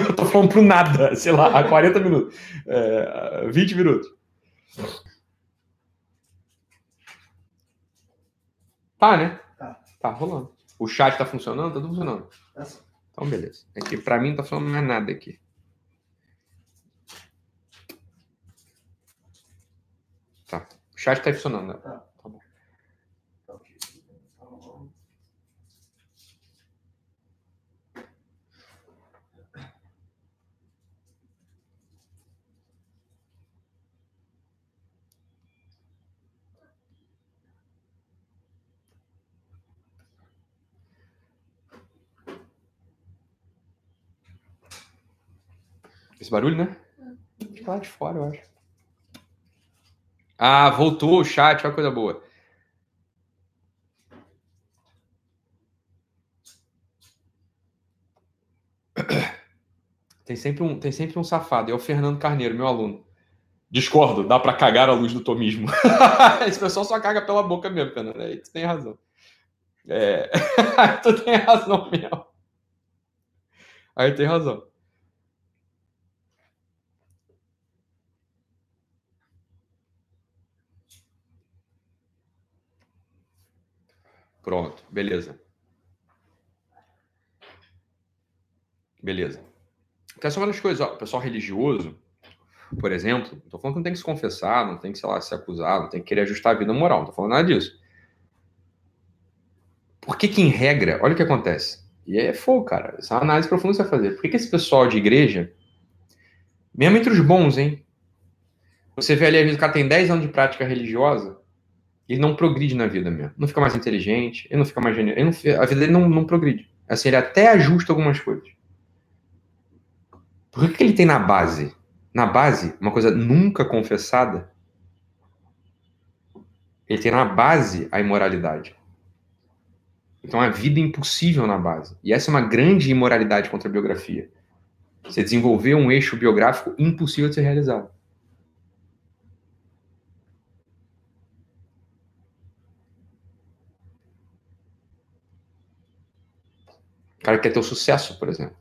Eu tô falando pro nada, sei lá, há 40 minutos. 20 minutos. Tá, né? Tá rolando. O chat tá funcionando? Tá tudo funcionando? Então, beleza. É que pra mim não tá funcionando mais nada aqui. O chat está funcionando, né? Tá bom. Esse barulho, né? Tá lá de fora, eu acho. Ah, voltou o chat, olha coisa boa. Tem sempre um safado, é o Fernando Carneiro, meu aluno. Discordo, dá pra cagar a luz do tomismo. Esse pessoal só caga pela boca mesmo, Fernando, aí tu tem razão. Tu tem razão mesmo. Aí tem razão. Pronto, beleza. Beleza. Então, são várias coisas. Ó, o pessoal religioso, por exemplo, não tô falando que não tem que se confessar, não tem que, sei lá, se acusar, não tem que querer ajustar a vida moral, não tô falando nada disso. Por que em regra, olha o que acontece. E é fogo, cara. Essa é uma análise profunda que você vai fazer. Por que esse pessoal de igreja, mesmo entre os bons, hein? Você vê ali, às vezes, o cara tem 10 anos de prática religiosa, ele não progride na vida mesmo. Não fica mais inteligente, ele não fica mais genial. A vida dele não progride. Assim, ele até ajusta algumas coisas. Por que ele tem na base? Na base, uma coisa nunca confessada, ele tem na base a imoralidade. Então, a vida é impossível na base. E essa é uma grande imoralidade contra a biografia. Você desenvolver um eixo biográfico impossível de ser realizado. O cara quer ter o sucesso, por exemplo.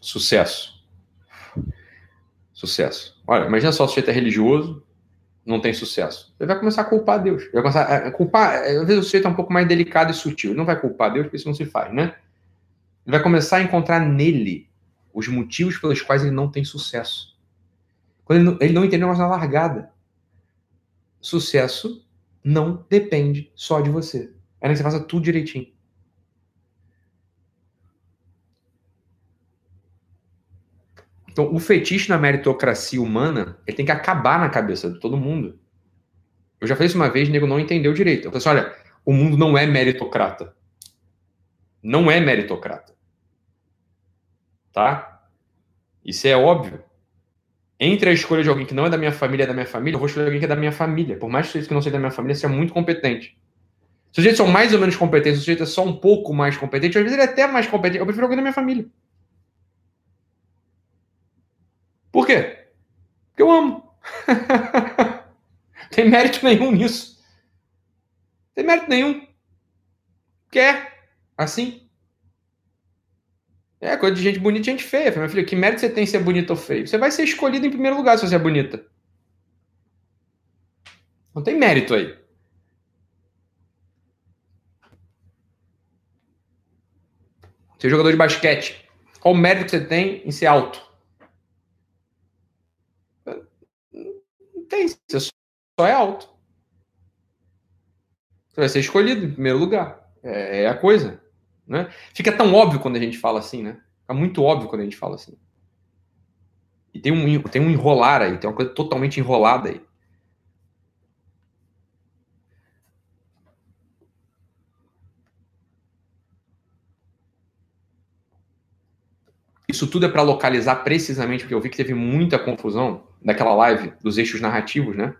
Sucesso. Olha, imagina só, o sujeito é religioso, não tem sucesso. Ele vai começar a culpar Deus. Ele vai começar a culpar... Às vezes o sujeito é um pouco mais delicado e sutil. Ele não vai culpar Deus porque isso não se faz, né? Ele vai começar a encontrar nele os motivos pelos quais ele não tem sucesso. Quando ele não entendeu mais na largada. Sucesso não depende só de você. É que você faça tudo direitinho. Então, o fetiche na meritocracia humana, ele tem que acabar na cabeça de todo mundo. Eu já fiz isso uma vez, o nego não entendeu direito. Eu falei assim, olha, o mundo não é meritocrata. Não é meritocrata. Tá? Isso é óbvio. Entre a escolha de alguém que não é da minha família e é da minha família, eu vou escolher alguém que é da minha família. Por mais que isso que não seja da minha família, você é muito competente. Se os sujeitos são mais ou menos competentes, se o sujeito é só um pouco mais competente, às vezes ele é até mais competente, eu prefiro alguém da minha família. Por quê? Porque eu amo. Não tem mérito nenhum nisso. Não tem mérito nenhum. Porque é assim. É coisa de gente bonita e gente feia. Meu filho, que mérito você tem se é bonita ou feia? Você vai ser escolhido em primeiro lugar se você é bonita. Não tem mérito aí. Você é jogador de basquete. Qual o mérito que você tem em ser alto? Tem, você só é alto. Você vai ser escolhido em primeiro lugar. É a coisa, né? Fica tão óbvio quando a gente fala assim, né? Fica muito óbvio quando a gente fala assim. E tem um enrolar aí, tem uma coisa totalmente enrolada aí. Isso tudo é para localizar precisamente, porque eu vi que teve muita confusão daquela live dos eixos narrativos, né?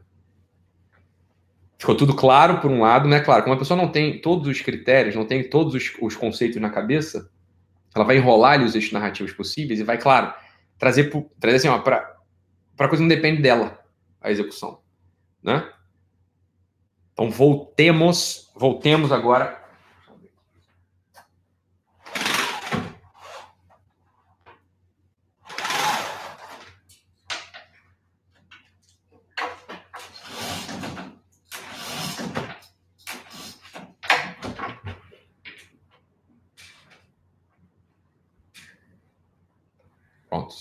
Ficou tudo claro por um lado, né? Claro, como a pessoa não tem todos os critérios, não tem todos os conceitos na cabeça, ela vai enrolar ali os eixos narrativos possíveis e vai, claro, trazer assim, ó, para coisa que não depende dela, a execução, né? Então voltemos agora.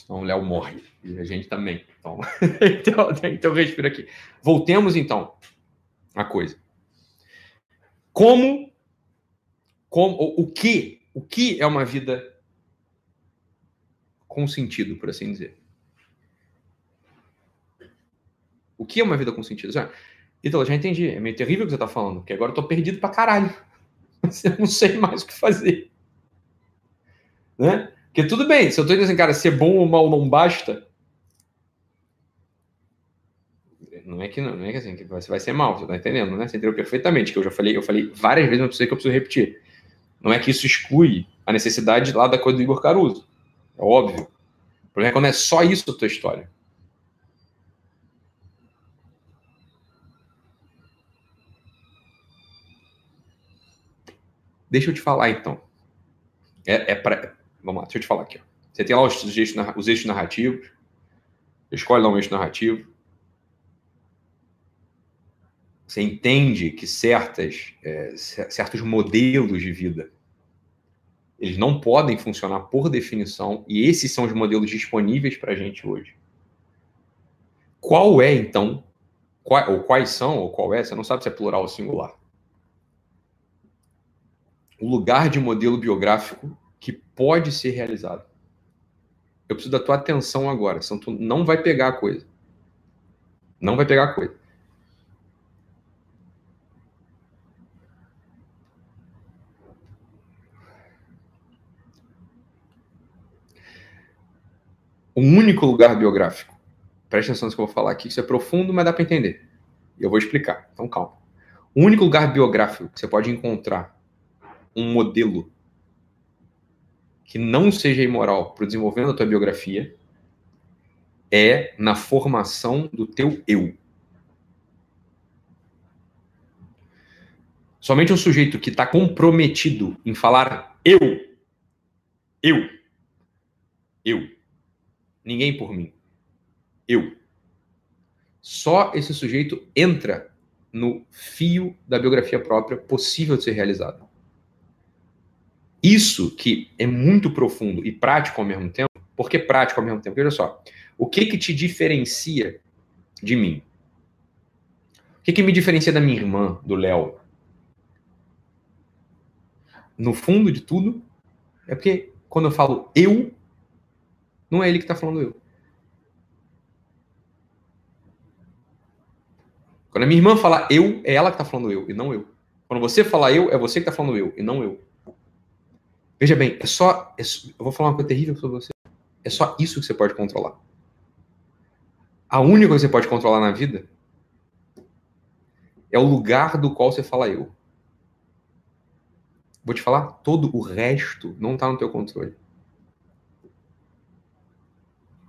Então o Léo morre, e a gente também. Então respira aqui. Voltemos, então, à coisa. O que é uma vida com sentido, por assim dizer? O que é uma vida com sentido? Então, eu já entendi. É meio terrível o que você está falando, porque agora eu estou perdido pra caralho. Eu não sei mais o que fazer. Né? Porque tudo bem, se eu tô dizendo assim, cara, ser bom ou mal não basta, não é que assim, que você vai ser mal, você tá entendendo, né? Você entendeu perfeitamente, que eu falei várias vezes, mas eu preciso repetir. Não é que isso exclui a necessidade lá da coisa do Igor Caruso, é óbvio. O problema é quando é só isso a tua história. Deixa eu te falar, então. Vamos lá, deixa eu te falar aqui. Ó. Você tem lá os eixos narrativos. Escolhe lá um eixo narrativo. Você entende que certos modelos de vida eles não podem funcionar por definição, e esses são os modelos disponíveis para a gente hoje. Qual é, então, qual é, você não sabe se é plural ou singular, o lugar de modelo biográfico que pode ser realizado. Eu preciso da tua atenção agora, senão tu não vai pegar a coisa. Não vai pegar a coisa. O único lugar biográfico, presta atenção no que eu vou falar aqui, isso é profundo, mas dá para entender. Eu vou explicar, então calma. O único lugar biográfico que você pode encontrar um modelo que não seja imoral para o desenvolvimento da tua biografia é na formação do teu eu. Somente um sujeito que está comprometido em falar eu, ninguém por mim, eu. Só esse sujeito entra no fio da biografia própria possível de ser realizado. Isso que é muito profundo e prático ao mesmo tempo. Por que prático ao mesmo tempo? Porque, olha só, o que te diferencia de mim? O que me diferencia da minha irmã, do Léo? No fundo de tudo, é porque quando eu falo eu, não é ele que está falando eu. Quando a minha irmã fala eu, é ela que está falando eu, e não eu. Quando você fala eu, é você que está falando eu, e não eu. Veja bem, eu vou falar uma coisa terrível sobre você. É só isso que você pode controlar. A única coisa que você pode controlar na vida é o lugar do qual você fala eu. Vou te falar, todo o resto não está no teu controle.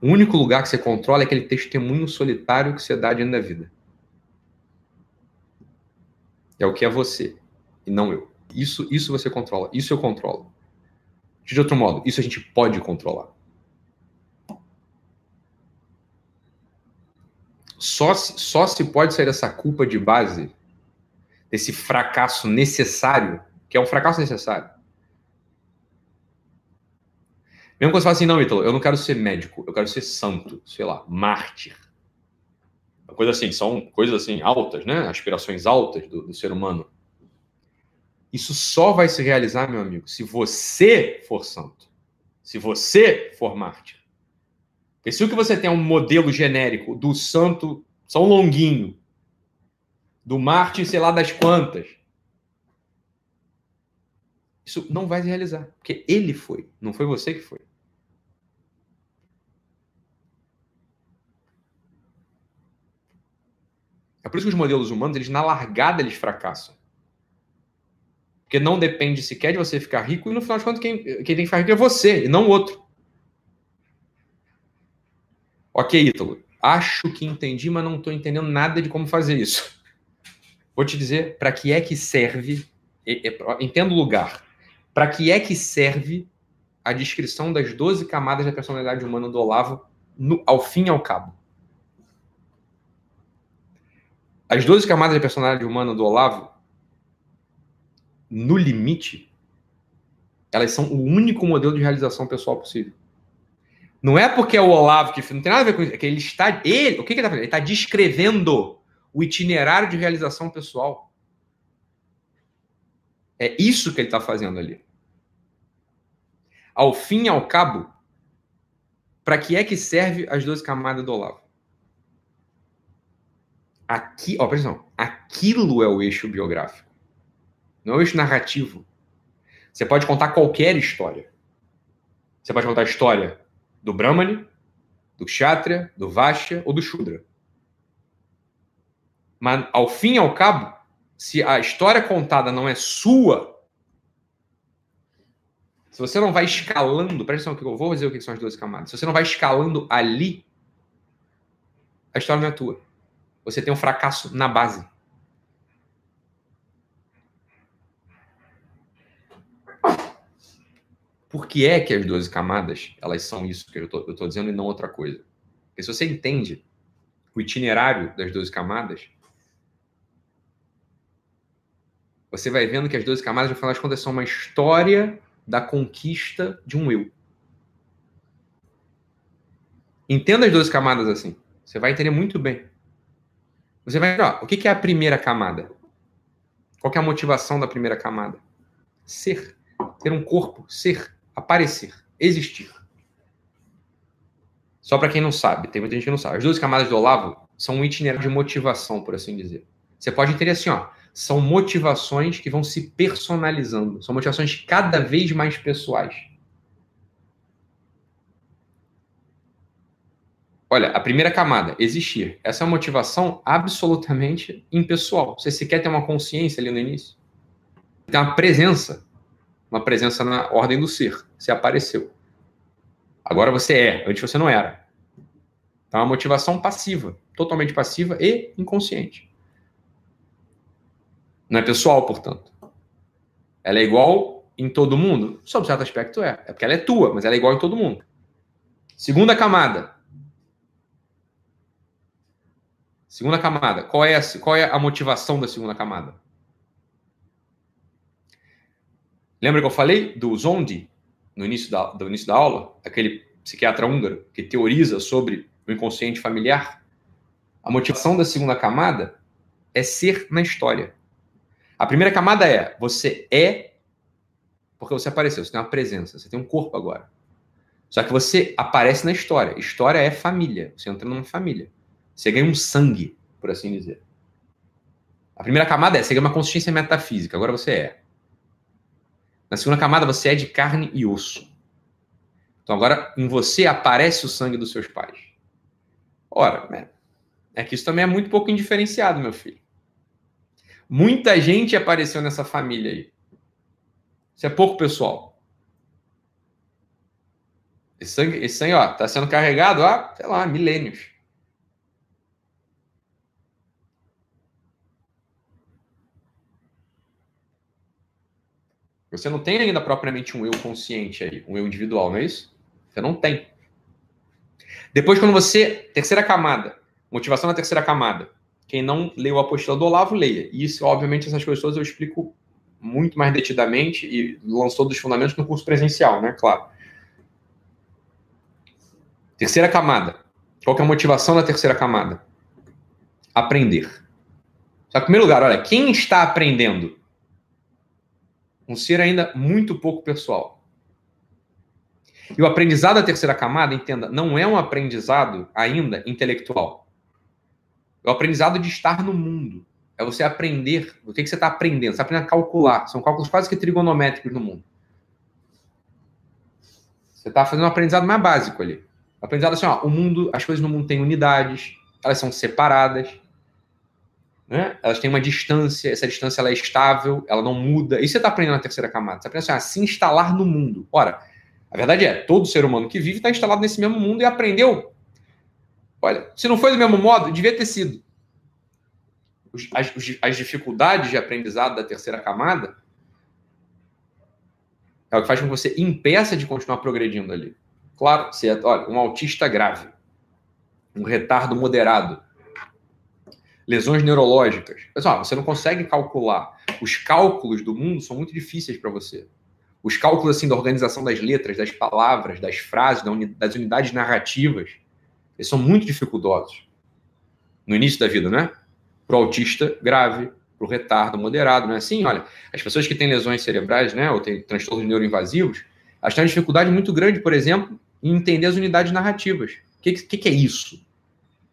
O único lugar que você controla é aquele testemunho solitário que você dá diante da vida. É o que é você, e não eu. Isso você controla, isso eu controlo. De outro modo, isso a gente pode controlar. Só se pode sair dessa culpa de base, desse fracasso necessário, que é um fracasso necessário. Mesmo quando você fala assim, não, Ítalo, eu não quero ser médico, eu quero ser santo, sei lá, mártir. Uma coisa assim, são coisas assim altas, né? Aspirações altas do ser humano. Isso só vai se realizar, meu amigo, se você for santo. Se você for mártir. Porque se o que você tem é um modelo genérico do santo São Longuinho, do mártir, sei lá das quantas, isso não vai se realizar, porque ele foi, não foi você que foi. É por isso que os modelos humanos, eles na largada, eles fracassam. Porque não depende sequer de você ficar rico, e no final de contas, quem tem que ficar rico é você, e não o outro. Ok, Ítalo, acho que entendi, mas não estou entendendo nada de como fazer isso. Vou te dizer para que é que serve, entendo o lugar, para que é que serve a descrição das 12 camadas da personalidade humana do Olavo ao fim e ao cabo. As 12 camadas da personalidade humana do Olavo, no limite, elas são o único modelo de realização pessoal possível. Não é porque é o Olavo que não tem nada a ver com isso, é que ele está... o que ele está fazendo? Ele está descrevendo o itinerário de realização pessoal. É isso que ele está fazendo ali. Ao fim e ao cabo, para que é que serve as 12 camadas do Olavo? Aqui, ó, presta atenção, aquilo é o eixo biográfico. Não é o eixo narrativo. Você pode contar qualquer história. Você pode contar a história do Brahmani, do Kshatriya, do Vaishya ou do Shudra. Mas, ao fim e ao cabo, se a história contada não é sua, se você não vai escalando, presta atenção que eu vou dizer o que são as 12 camadas, se você não vai escalando ali, a história não é tua. Você tem um fracasso na base. Por que é que as 12 camadas, elas são isso que eu estou dizendo e não outra coisa? Porque se você entende o itinerário das 12 camadas, você vai vendo que as 12 camadas, no final das contas, são uma história da conquista de um eu. Entenda as 12 camadas assim. Você vai entender muito bem. Você vai ver, ó, o que é a primeira camada? Qual que é a motivação da primeira camada? Ser. Ter um corpo, ser, aparecer, existir. Só para quem não sabe, tem muita gente que não sabe. As 12 camadas do Olavo são um itinerário de motivação, por assim dizer. Você pode entender assim, ó, são motivações que vão se personalizando, são motivações cada vez mais pessoais. Olha, a primeira camada, existir. Essa é uma motivação absolutamente impessoal. Você sequer tem uma consciência ali no início. Tem uma presença. Uma presença na ordem do ser. Você apareceu. Agora você é. Antes você não era. Então é uma motivação passiva. Totalmente passiva e inconsciente. Não é pessoal, portanto. Ela é igual em todo mundo? Sob certo aspecto é. É porque ela é tua, mas ela é igual em todo mundo. Segunda camada. Segunda camada. Qual é a motivação da segunda camada? Lembra que eu falei do Zondi, no início da aula? Aquele psiquiatra húngaro que teoriza sobre o inconsciente familiar. A motivação da segunda camada é ser na história. A primeira camada é, você é porque você apareceu, você tem uma presença, você tem um corpo agora. Só que você aparece na história. História é família, você entra numa família. Você ganha um sangue, por assim dizer. A primeira camada é, você ganha uma consciência metafísica, agora você é. Na segunda camada, você é de carne e osso. Então agora em você aparece o sangue dos seus pais. Ora, né? É que isso também é muito pouco indiferenciado, meu filho. Muita gente apareceu nessa família aí. Isso é pouco, pessoal. Esse sangue, ó, tá sendo carregado há, sei lá, milênios. Você não tem ainda propriamente um eu consciente aí, um eu individual, não é isso? Você não tem. Depois, quando você... Terceira camada. Motivação na terceira camada. Quem não leu a apostila do Olavo, leia. E isso, obviamente, essas coisas todas eu explico muito mais detidamente e lançou dos fundamentos no curso presencial, né? Claro. Terceira camada. Qual que é a motivação da terceira camada? Aprender. Só que, em primeiro lugar, olha, quem está aprendendo? Um ser ainda muito pouco pessoal. E o aprendizado da terceira camada, entenda, não é um aprendizado ainda intelectual. É o aprendizado de estar no mundo. É você aprender o que você está aprendendo. Você está aprendendo a calcular. São cálculos quase que trigonométricos no mundo. Você está fazendo um aprendizado mais básico ali. O aprendizado assim, ó, o mundo, as coisas no mundo têm unidades, elas são separadas, né? Elas têm uma distância, essa distância ela é estável, ela não muda. Isso você está aprendendo na terceira camada. Você está aprendendo assim, ó, se instalar no mundo. Ora, a verdade é, todo ser humano que vive está instalado nesse mesmo mundo e aprendeu. Olha, se não foi do mesmo modo, devia ter sido. As dificuldades de aprendizado da terceira camada é o que faz com que você impeça de continuar progredindo ali. Claro, você é, olha, um autista grave, um retardo moderado, lesões neurológicas. Pessoal, você não consegue calcular. Os cálculos do mundo são muito difíceis para você. Os cálculos assim, da organização das letras, das palavras, das frases, das unidades narrativas, eles são muito dificultosos. No início da vida, né? Para o autista grave, para o retardo moderado, não é assim? Olha, as pessoas que têm lesões cerebrais, né? Ou têm transtornos neuroinvasivos, elas têm uma dificuldade muito grande, por exemplo, em entender as unidades narrativas. O que é isso?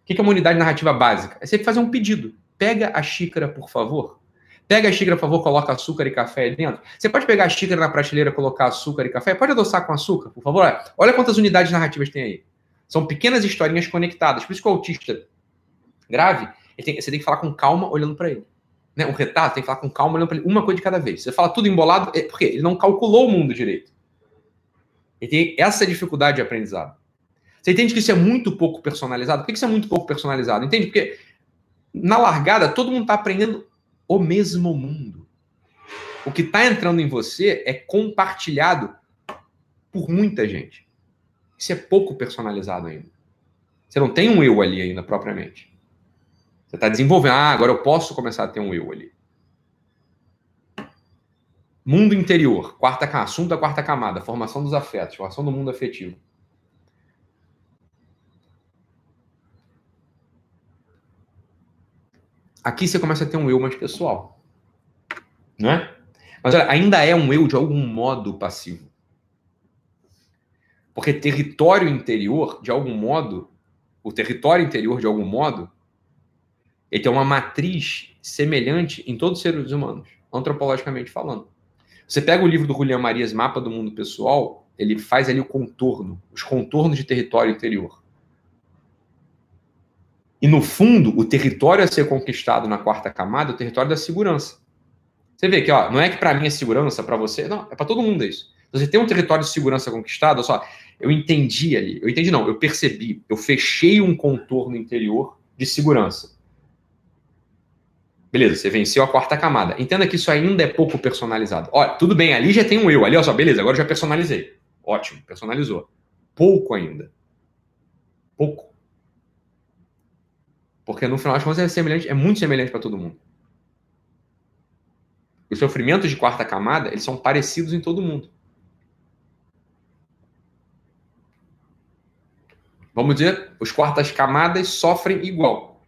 O que é uma unidade narrativa básica? É sempre fazer um pedido. Pega a xícara, por favor. Pega a xícara, por favor, coloca açúcar e café aí dentro. Você pode pegar a xícara na prateleira, colocar açúcar e café? Pode adoçar com açúcar, por favor? Olha quantas unidades narrativas tem aí. São pequenas historinhas conectadas. Por isso que o autista grave, você tem que falar com calma olhando para ele. Né? O retardo tem que falar com calma olhando para ele. Uma coisa de cada vez. Você fala tudo embolado, porque ele não calculou o mundo direito. Ele tem essa dificuldade de aprendizado. Você entende que isso é muito pouco personalizado? Por que isso é muito pouco personalizado? Entende? Porque na largada todo mundo está aprendendo o mesmo mundo. O que está entrando em você é compartilhado por muita gente. Isso é pouco personalizado ainda. Você não tem um eu ali ainda, propriamente. Você está desenvolvendo. Ah, agora eu posso começar a ter um eu ali. Mundo interior. Assunto da quarta camada. Formação dos afetos. Formação do mundo afetivo. Aqui você começa a ter um eu mais pessoal. Não é? Mas olha, ainda é um eu de algum modo passivo. Porque território interior, de algum modo, ele tem uma matriz semelhante em todos os seres humanos, antropologicamente falando. Você pega o livro do Juliano Marias, Mapa do Mundo Pessoal, ele faz ali o contorno, os contornos de território interior. E, no fundo, o território a ser conquistado na quarta camada é o território da segurança. Você vê que, ó, não é que para mim é segurança, para você... Não, é para todo mundo isso. Você tem um território de segurança conquistado, olha só, eu entendi ali. Eu entendi não, eu percebi. Eu fechei um contorno interior de segurança. Beleza, você venceu a quarta camada. Entenda que isso ainda é pouco personalizado. Olha, tudo bem, ali já tem um eu. Ali, olha só, beleza, agora eu já personalizei. Ótimo, personalizou. Pouco ainda. Pouco. Porque no final das contas é muito semelhante para todo mundo. Os sofrimentos de quarta camada, eles são parecidos em todo mundo. Vamos dizer, os quartas camadas sofrem igual.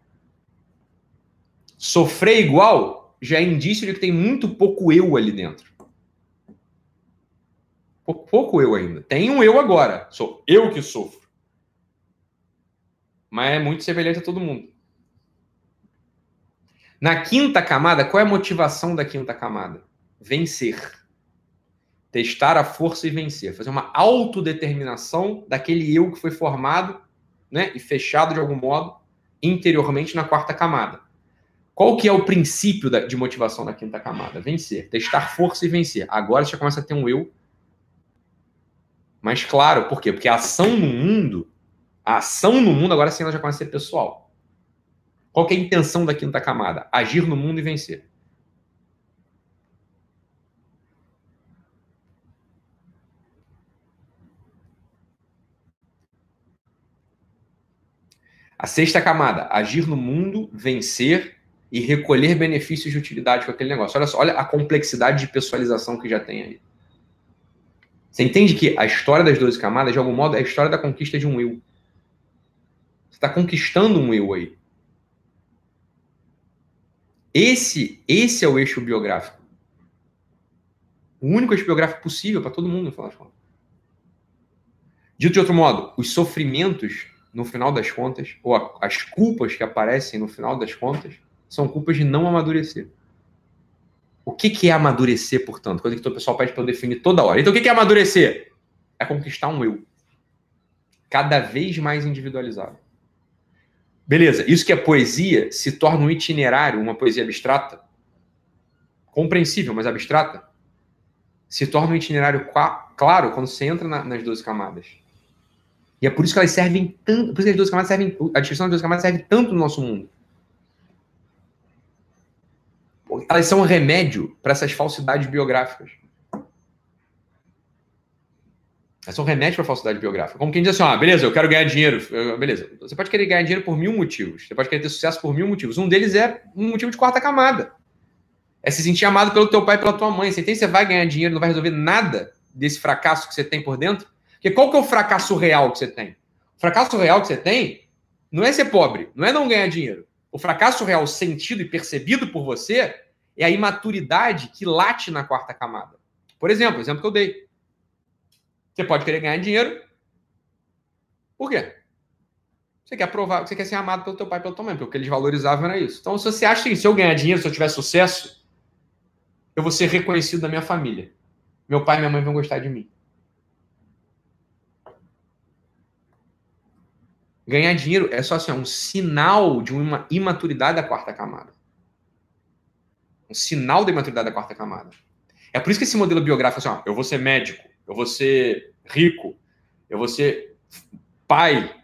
Sofrer igual já é indício de que tem muito pouco eu ali dentro. Pouco eu ainda. Tem um eu agora. Sou eu que sofro. Mas é muito semelhante a todo mundo. Na quinta camada, qual é a motivação da quinta camada? Vencer. Testar a força e vencer. Fazer uma autodeterminação daquele eu que foi formado, né, e fechado de algum modo interiormente na quarta camada. Qual que é o princípio de motivação da quinta camada? Vencer. Testar força e vencer. Agora você já começa a ter um eu mais claro. Por quê? Porque a ação no mundo agora sim ela já começa a ser pessoal. Qual que é a intenção da quinta camada? Agir no mundo e vencer. A sexta camada, agir no mundo, vencer e recolher benefícios de utilidade com aquele negócio. Olha só, olha a complexidade de pessoalização que já tem aí. Você entende que a história das 12 camadas, de algum modo, é a história da conquista de um eu. Você está conquistando um eu aí. Esse é o eixo biográfico. O único eixo biográfico possível para todo mundo, no final das contas. Dito de outro modo, os sofrimentos... no final das contas, ou as culpas que aparecem no final das contas, são culpas de não amadurecer. O que é amadurecer, portanto? Coisa que o pessoal pede para eu definir toda hora. Então, o que é amadurecer? É conquistar um eu. Cada vez mais individualizado. Beleza, isso que é poesia se torna um itinerário, uma poesia abstrata, compreensível, mas abstrata, se torna um itinerário claro quando você entra nas 12 camadas. E é por isso que elas servem tanto, por isso que as 12 camadas servem, a descrição das 12 camadas serve tanto no nosso mundo. Elas são um remédio para essas falsidades biográficas. Elas são um remédio para falsidade biográfica. Como quem diz assim, beleza, eu quero ganhar dinheiro. Beleza, você pode querer ganhar dinheiro por 1000 motivos. Você pode querer ter sucesso por 1000 motivos. Um deles é um motivo de quarta camada. É se sentir amado pelo teu pai e pela tua mãe. Você entende? Você vai ganhar dinheiro, não vai resolver nada desse fracasso que você tem por dentro? Porque qual que é o fracasso real que você tem? O fracasso real que você tem não é ser pobre, não é não ganhar dinheiro. O fracasso real sentido e percebido por você é a imaturidade que late na quarta camada. Por exemplo, o exemplo que eu dei. Você pode querer ganhar dinheiro. Por quê? Você quer provar, você quer ser amado pelo teu pai e pela tua mãe, porque o que eles valorizavam era isso. Então, se você acha que se eu ganhar dinheiro, se eu tiver sucesso, eu vou ser reconhecido da minha família. Meu pai e minha mãe vão gostar de mim. Ganhar dinheiro é só assim, um sinal de uma imaturidade da quarta camada. Um sinal da imaturidade da quarta camada. É por isso que esse modelo biográfico é assim, eu vou ser médico, eu vou ser rico, eu vou ser pai,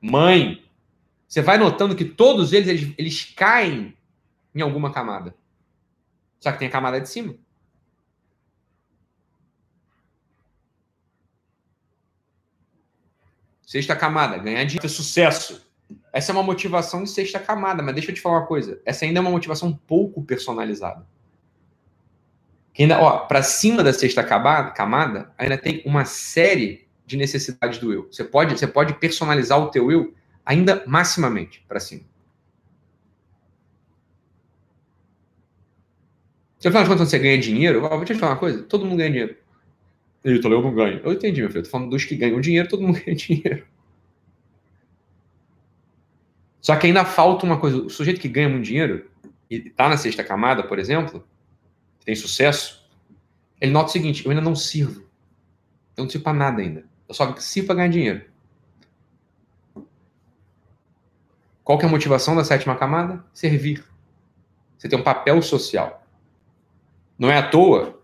mãe. Você vai notando que todos eles caem em alguma camada. Só que tem a camada de cima. Sexta camada, ganhar dinheiro, ter sucesso. Essa é uma motivação de sexta camada, mas deixa eu te falar uma coisa. Essa ainda é uma motivação pouco personalizada. Que ainda, para cima da sexta camada, ainda tem uma série de necessidades do eu. Você pode personalizar o teu eu ainda maximamente para cima. Você fala quando você ganha dinheiro, vou te falar uma coisa, todo mundo ganha dinheiro. Eu não ganho. Eu entendi, meu filho. Eu tô falando dos que ganham dinheiro, todo mundo ganha dinheiro. Só que ainda falta uma coisa. O sujeito que ganha muito dinheiro e tá na sexta camada, por exemplo, que tem sucesso, ele nota o seguinte, eu ainda não sirvo. Eu não sirvo pra nada ainda. Eu só sirvo pra ganhar dinheiro. Qual que é a motivação da sétima camada? Servir. Você tem um papel social. Não é à toa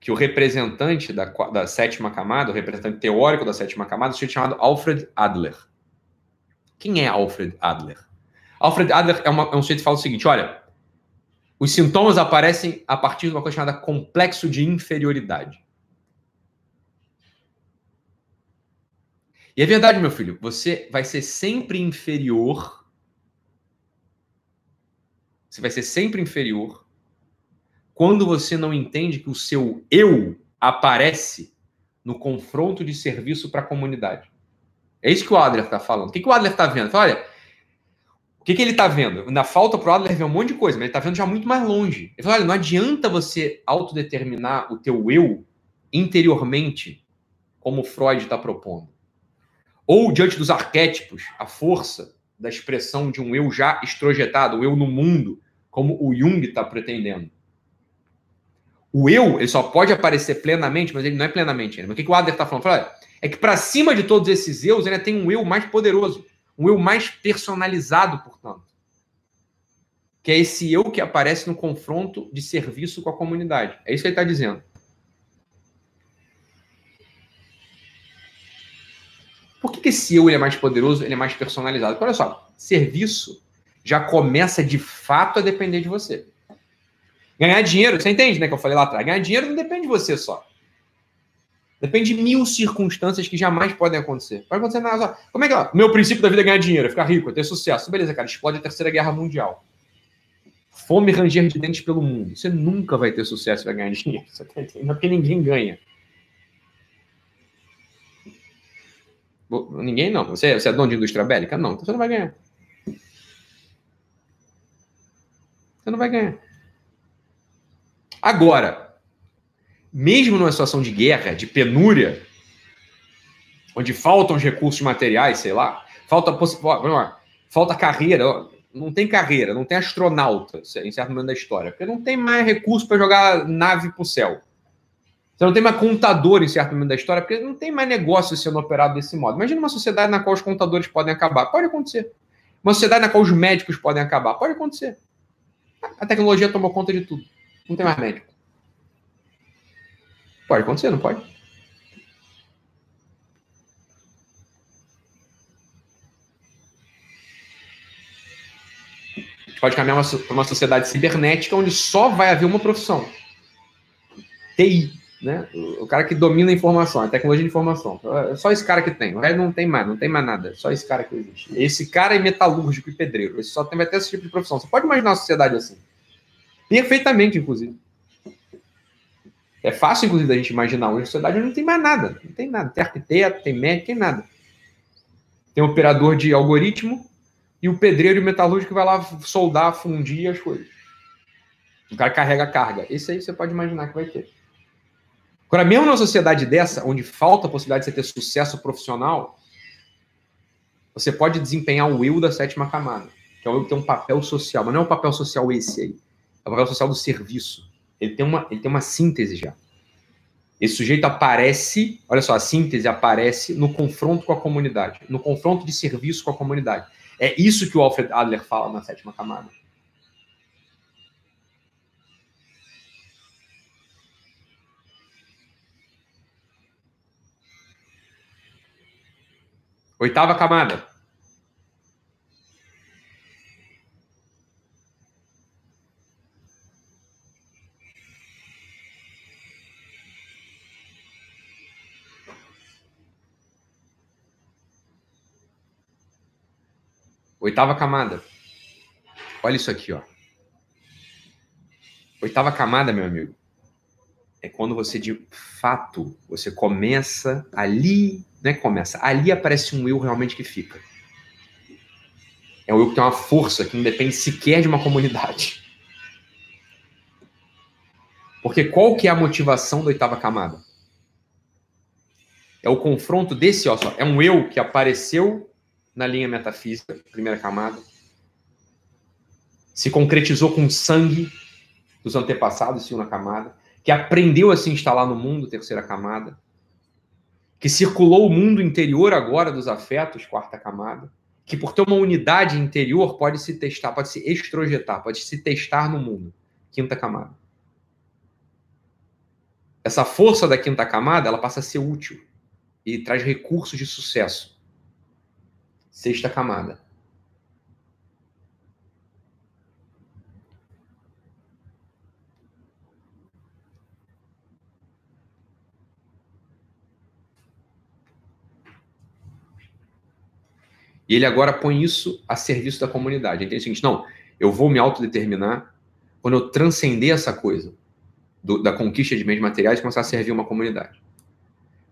que o representante da sétima camada, o representante teórico da sétima camada, se chamado Alfred Adler. Quem é Alfred Adler? Alfred Adler é um sujeito que fala o seguinte, olha, os sintomas aparecem a partir de uma coisa chamada complexo de inferioridade. E é verdade, meu filho, você vai ser sempre inferior quando você não entende que o seu eu aparece no confronto de serviço para a comunidade. É isso que o Adler está falando. O que o Adler está vendo? Olha, o que ele está vendo? Na falta para o Adler ver um monte de coisa, mas ele está vendo já muito mais longe. Ele fala, olha, não adianta você autodeterminar o teu eu interiormente, como Freud está propondo. Ou diante dos arquétipos, a força da expressão de um eu já extrojetado, o eu no mundo, como o Jung está pretendendo. O eu, ele só pode aparecer plenamente, mas ele não é plenamente ainda. Mas o que o Adler está falando? Olha, é que para cima de todos esses eus, ainda tem um eu mais poderoso, um eu mais personalizado, portanto. Que é esse eu que aparece no confronto de serviço com a comunidade. É isso que ele está dizendo. Por que esse eu ele é mais poderoso, ele é mais personalizado? Porque olha só, serviço já começa de fato a depender de você. Ganhar dinheiro, você entende, né, que eu falei lá atrás? Ganhar dinheiro não depende de você só. Depende de mil circunstâncias que jamais podem acontecer. Pode acontecer nada só. Como é que é? Meu princípio da vida é ganhar dinheiro, é ficar rico, é ter sucesso. Beleza, cara, explode a Terceira Guerra Mundial. Fome e ranger de dentes pelo mundo. Você nunca vai ter sucesso e vai ganhar dinheiro. Você tá entendendo? Porque ninguém ganha. Ninguém não. Você é dono de indústria bélica? Não. Então você não vai ganhar. Você não vai ganhar. Agora, mesmo numa situação de guerra, de penúria, onde faltam os recursos materiais, sei lá, falta carreira, não tem carreira, não tem astronauta, em certo momento da história, porque não tem mais recurso para jogar nave para o céu. Você não tem mais contador em certo momento da história, porque não tem mais negócio sendo operado desse modo. Imagina uma sociedade na qual os contadores podem acabar. Pode acontecer. Uma sociedade na qual os médicos podem acabar. Pode acontecer. A tecnologia tomou conta de tudo. Não tem mais médico. Pode acontecer, não pode? A gente pode caminhar para uma sociedade cibernética onde só vai haver uma profissão. TI. Né? O cara que domina a informação, a tecnologia de informação. É só esse cara que tem. O resto não tem mais nada. É só esse cara que existe. Esse cara é metalúrgico e pedreiro. Esse só tem até esse tipo de profissão. Você pode imaginar uma sociedade assim. Perfeitamente, inclusive. É fácil, inclusive, da gente imaginar hoje a sociedade onde não tem mais nada. Não tem nada. Tem arquiteto, tem médico, tem nada. Tem um operador de algoritmo e o pedreiro e o metalúrgico que vai lá soldar, fundir as coisas. O cara carrega a carga. Esse aí você pode imaginar que vai ter. Agora, mesmo numa sociedade dessa, onde falta a possibilidade de você ter sucesso profissional, você pode desempenhar o eu da sétima camada, que é o eu que tem um papel social, mas não é um papel social esse aí, é o papel social do serviço. Ele tem uma síntese já. Esse sujeito aparece, olha só, a síntese aparece no confronto com a comunidade, no confronto de serviço com a comunidade. É isso que o Alfred Adler fala na sétima camada. Oitava camada. Oitava camada. Olha isso aqui, ó. Oitava camada, meu amigo. É quando você, de fato, você começa ali... Não é que começa. Ali aparece um eu realmente que fica. É um eu que tem uma força que não depende sequer de uma comunidade. Porque qual que é a motivação da oitava camada? É o confronto desse, ó só. É um eu que apareceu na linha metafísica, primeira camada. Se concretizou com o sangue dos antepassados, segunda camada. Que aprendeu a se instalar no mundo, terceira camada. Que circulou o mundo interior agora dos afetos, quarta camada, que por ter uma unidade interior pode se testar, pode se extrojetar, pode se testar no mundo, quinta camada. Essa força da quinta camada, ela passa a ser útil e traz recursos de sucesso, sexta camada. E ele agora põe isso a serviço da comunidade. Ele entende o seguinte, não, eu vou me autodeterminar quando eu transcender essa coisa da conquista de bens materiais e começar a servir uma comunidade.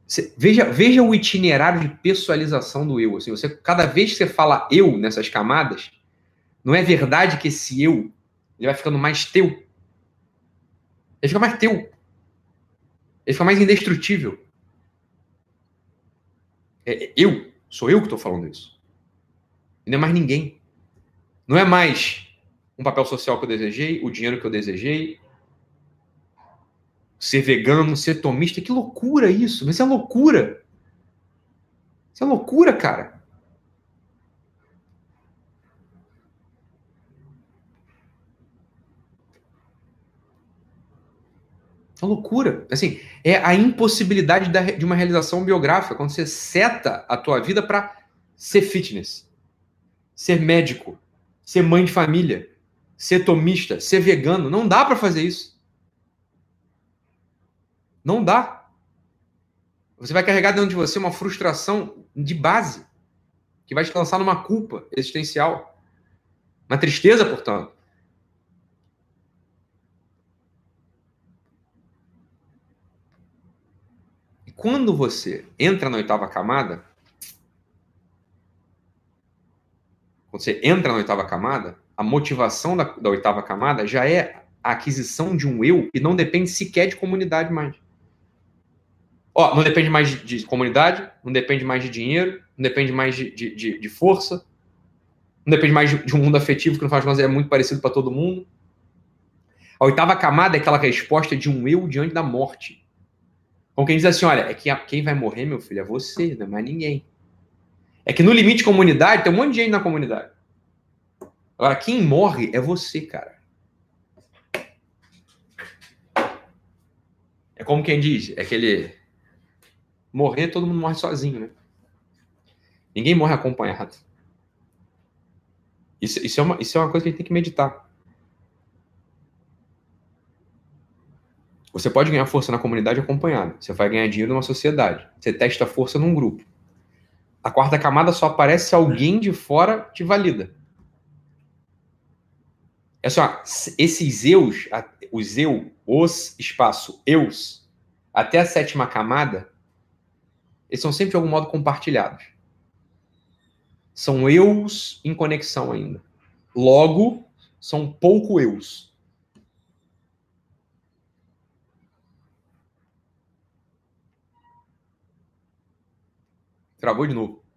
Você, veja o itinerário de pessoalização do eu. Assim, você, cada vez que você fala eu nessas camadas, não é verdade que esse eu ele vai ficando mais teu. Ele fica mais teu. Ele fica mais indestrutível. Eu, sou eu que estou falando isso. E não é mais ninguém. Não é mais um papel social que eu desejei, o dinheiro que eu desejei, ser vegano, ser tomista, que loucura isso, mas é loucura. Isso é loucura, cara. É loucura. Assim, é a impossibilidade de uma realização biográfica, quando você seta a tua vida para ser fitness, ser médico, ser mãe de família, ser tomista, ser vegano. Não dá para fazer isso. Não dá. Você vai carregar dentro de você uma frustração de base, que vai te lançar numa culpa existencial, uma tristeza, portanto. E quando você entra na oitava camada, a motivação da oitava camada já é a aquisição de um eu que não depende sequer de comunidade mais. Ó, não depende mais de comunidade, não depende mais de dinheiro, não depende mais de força, não depende mais de um mundo afetivo que, no final de contas, é muito parecido para todo mundo. A oitava camada é aquela resposta de um eu diante da morte. Então, quem diz assim, olha, é que quem vai morrer, meu filho, é você, não é mais ninguém. É que no limite comunidade, tem um monte de gente na comunidade. Agora, quem morre é você, cara. É como quem diz, é aquele... Morrer, todo mundo morre sozinho, né? Ninguém morre acompanhado. Isso é uma coisa que a gente tem que meditar. Você pode ganhar força na comunidade acompanhada. Você vai ganhar dinheiro numa sociedade. Você testa força num grupo. A quarta camada só aparece se alguém de fora te valida. É só, esses eus, os eus, até a sétima camada, eles são sempre de algum modo compartilhados. São eus em conexão ainda. Logo, são pouco eus. Travou de novo.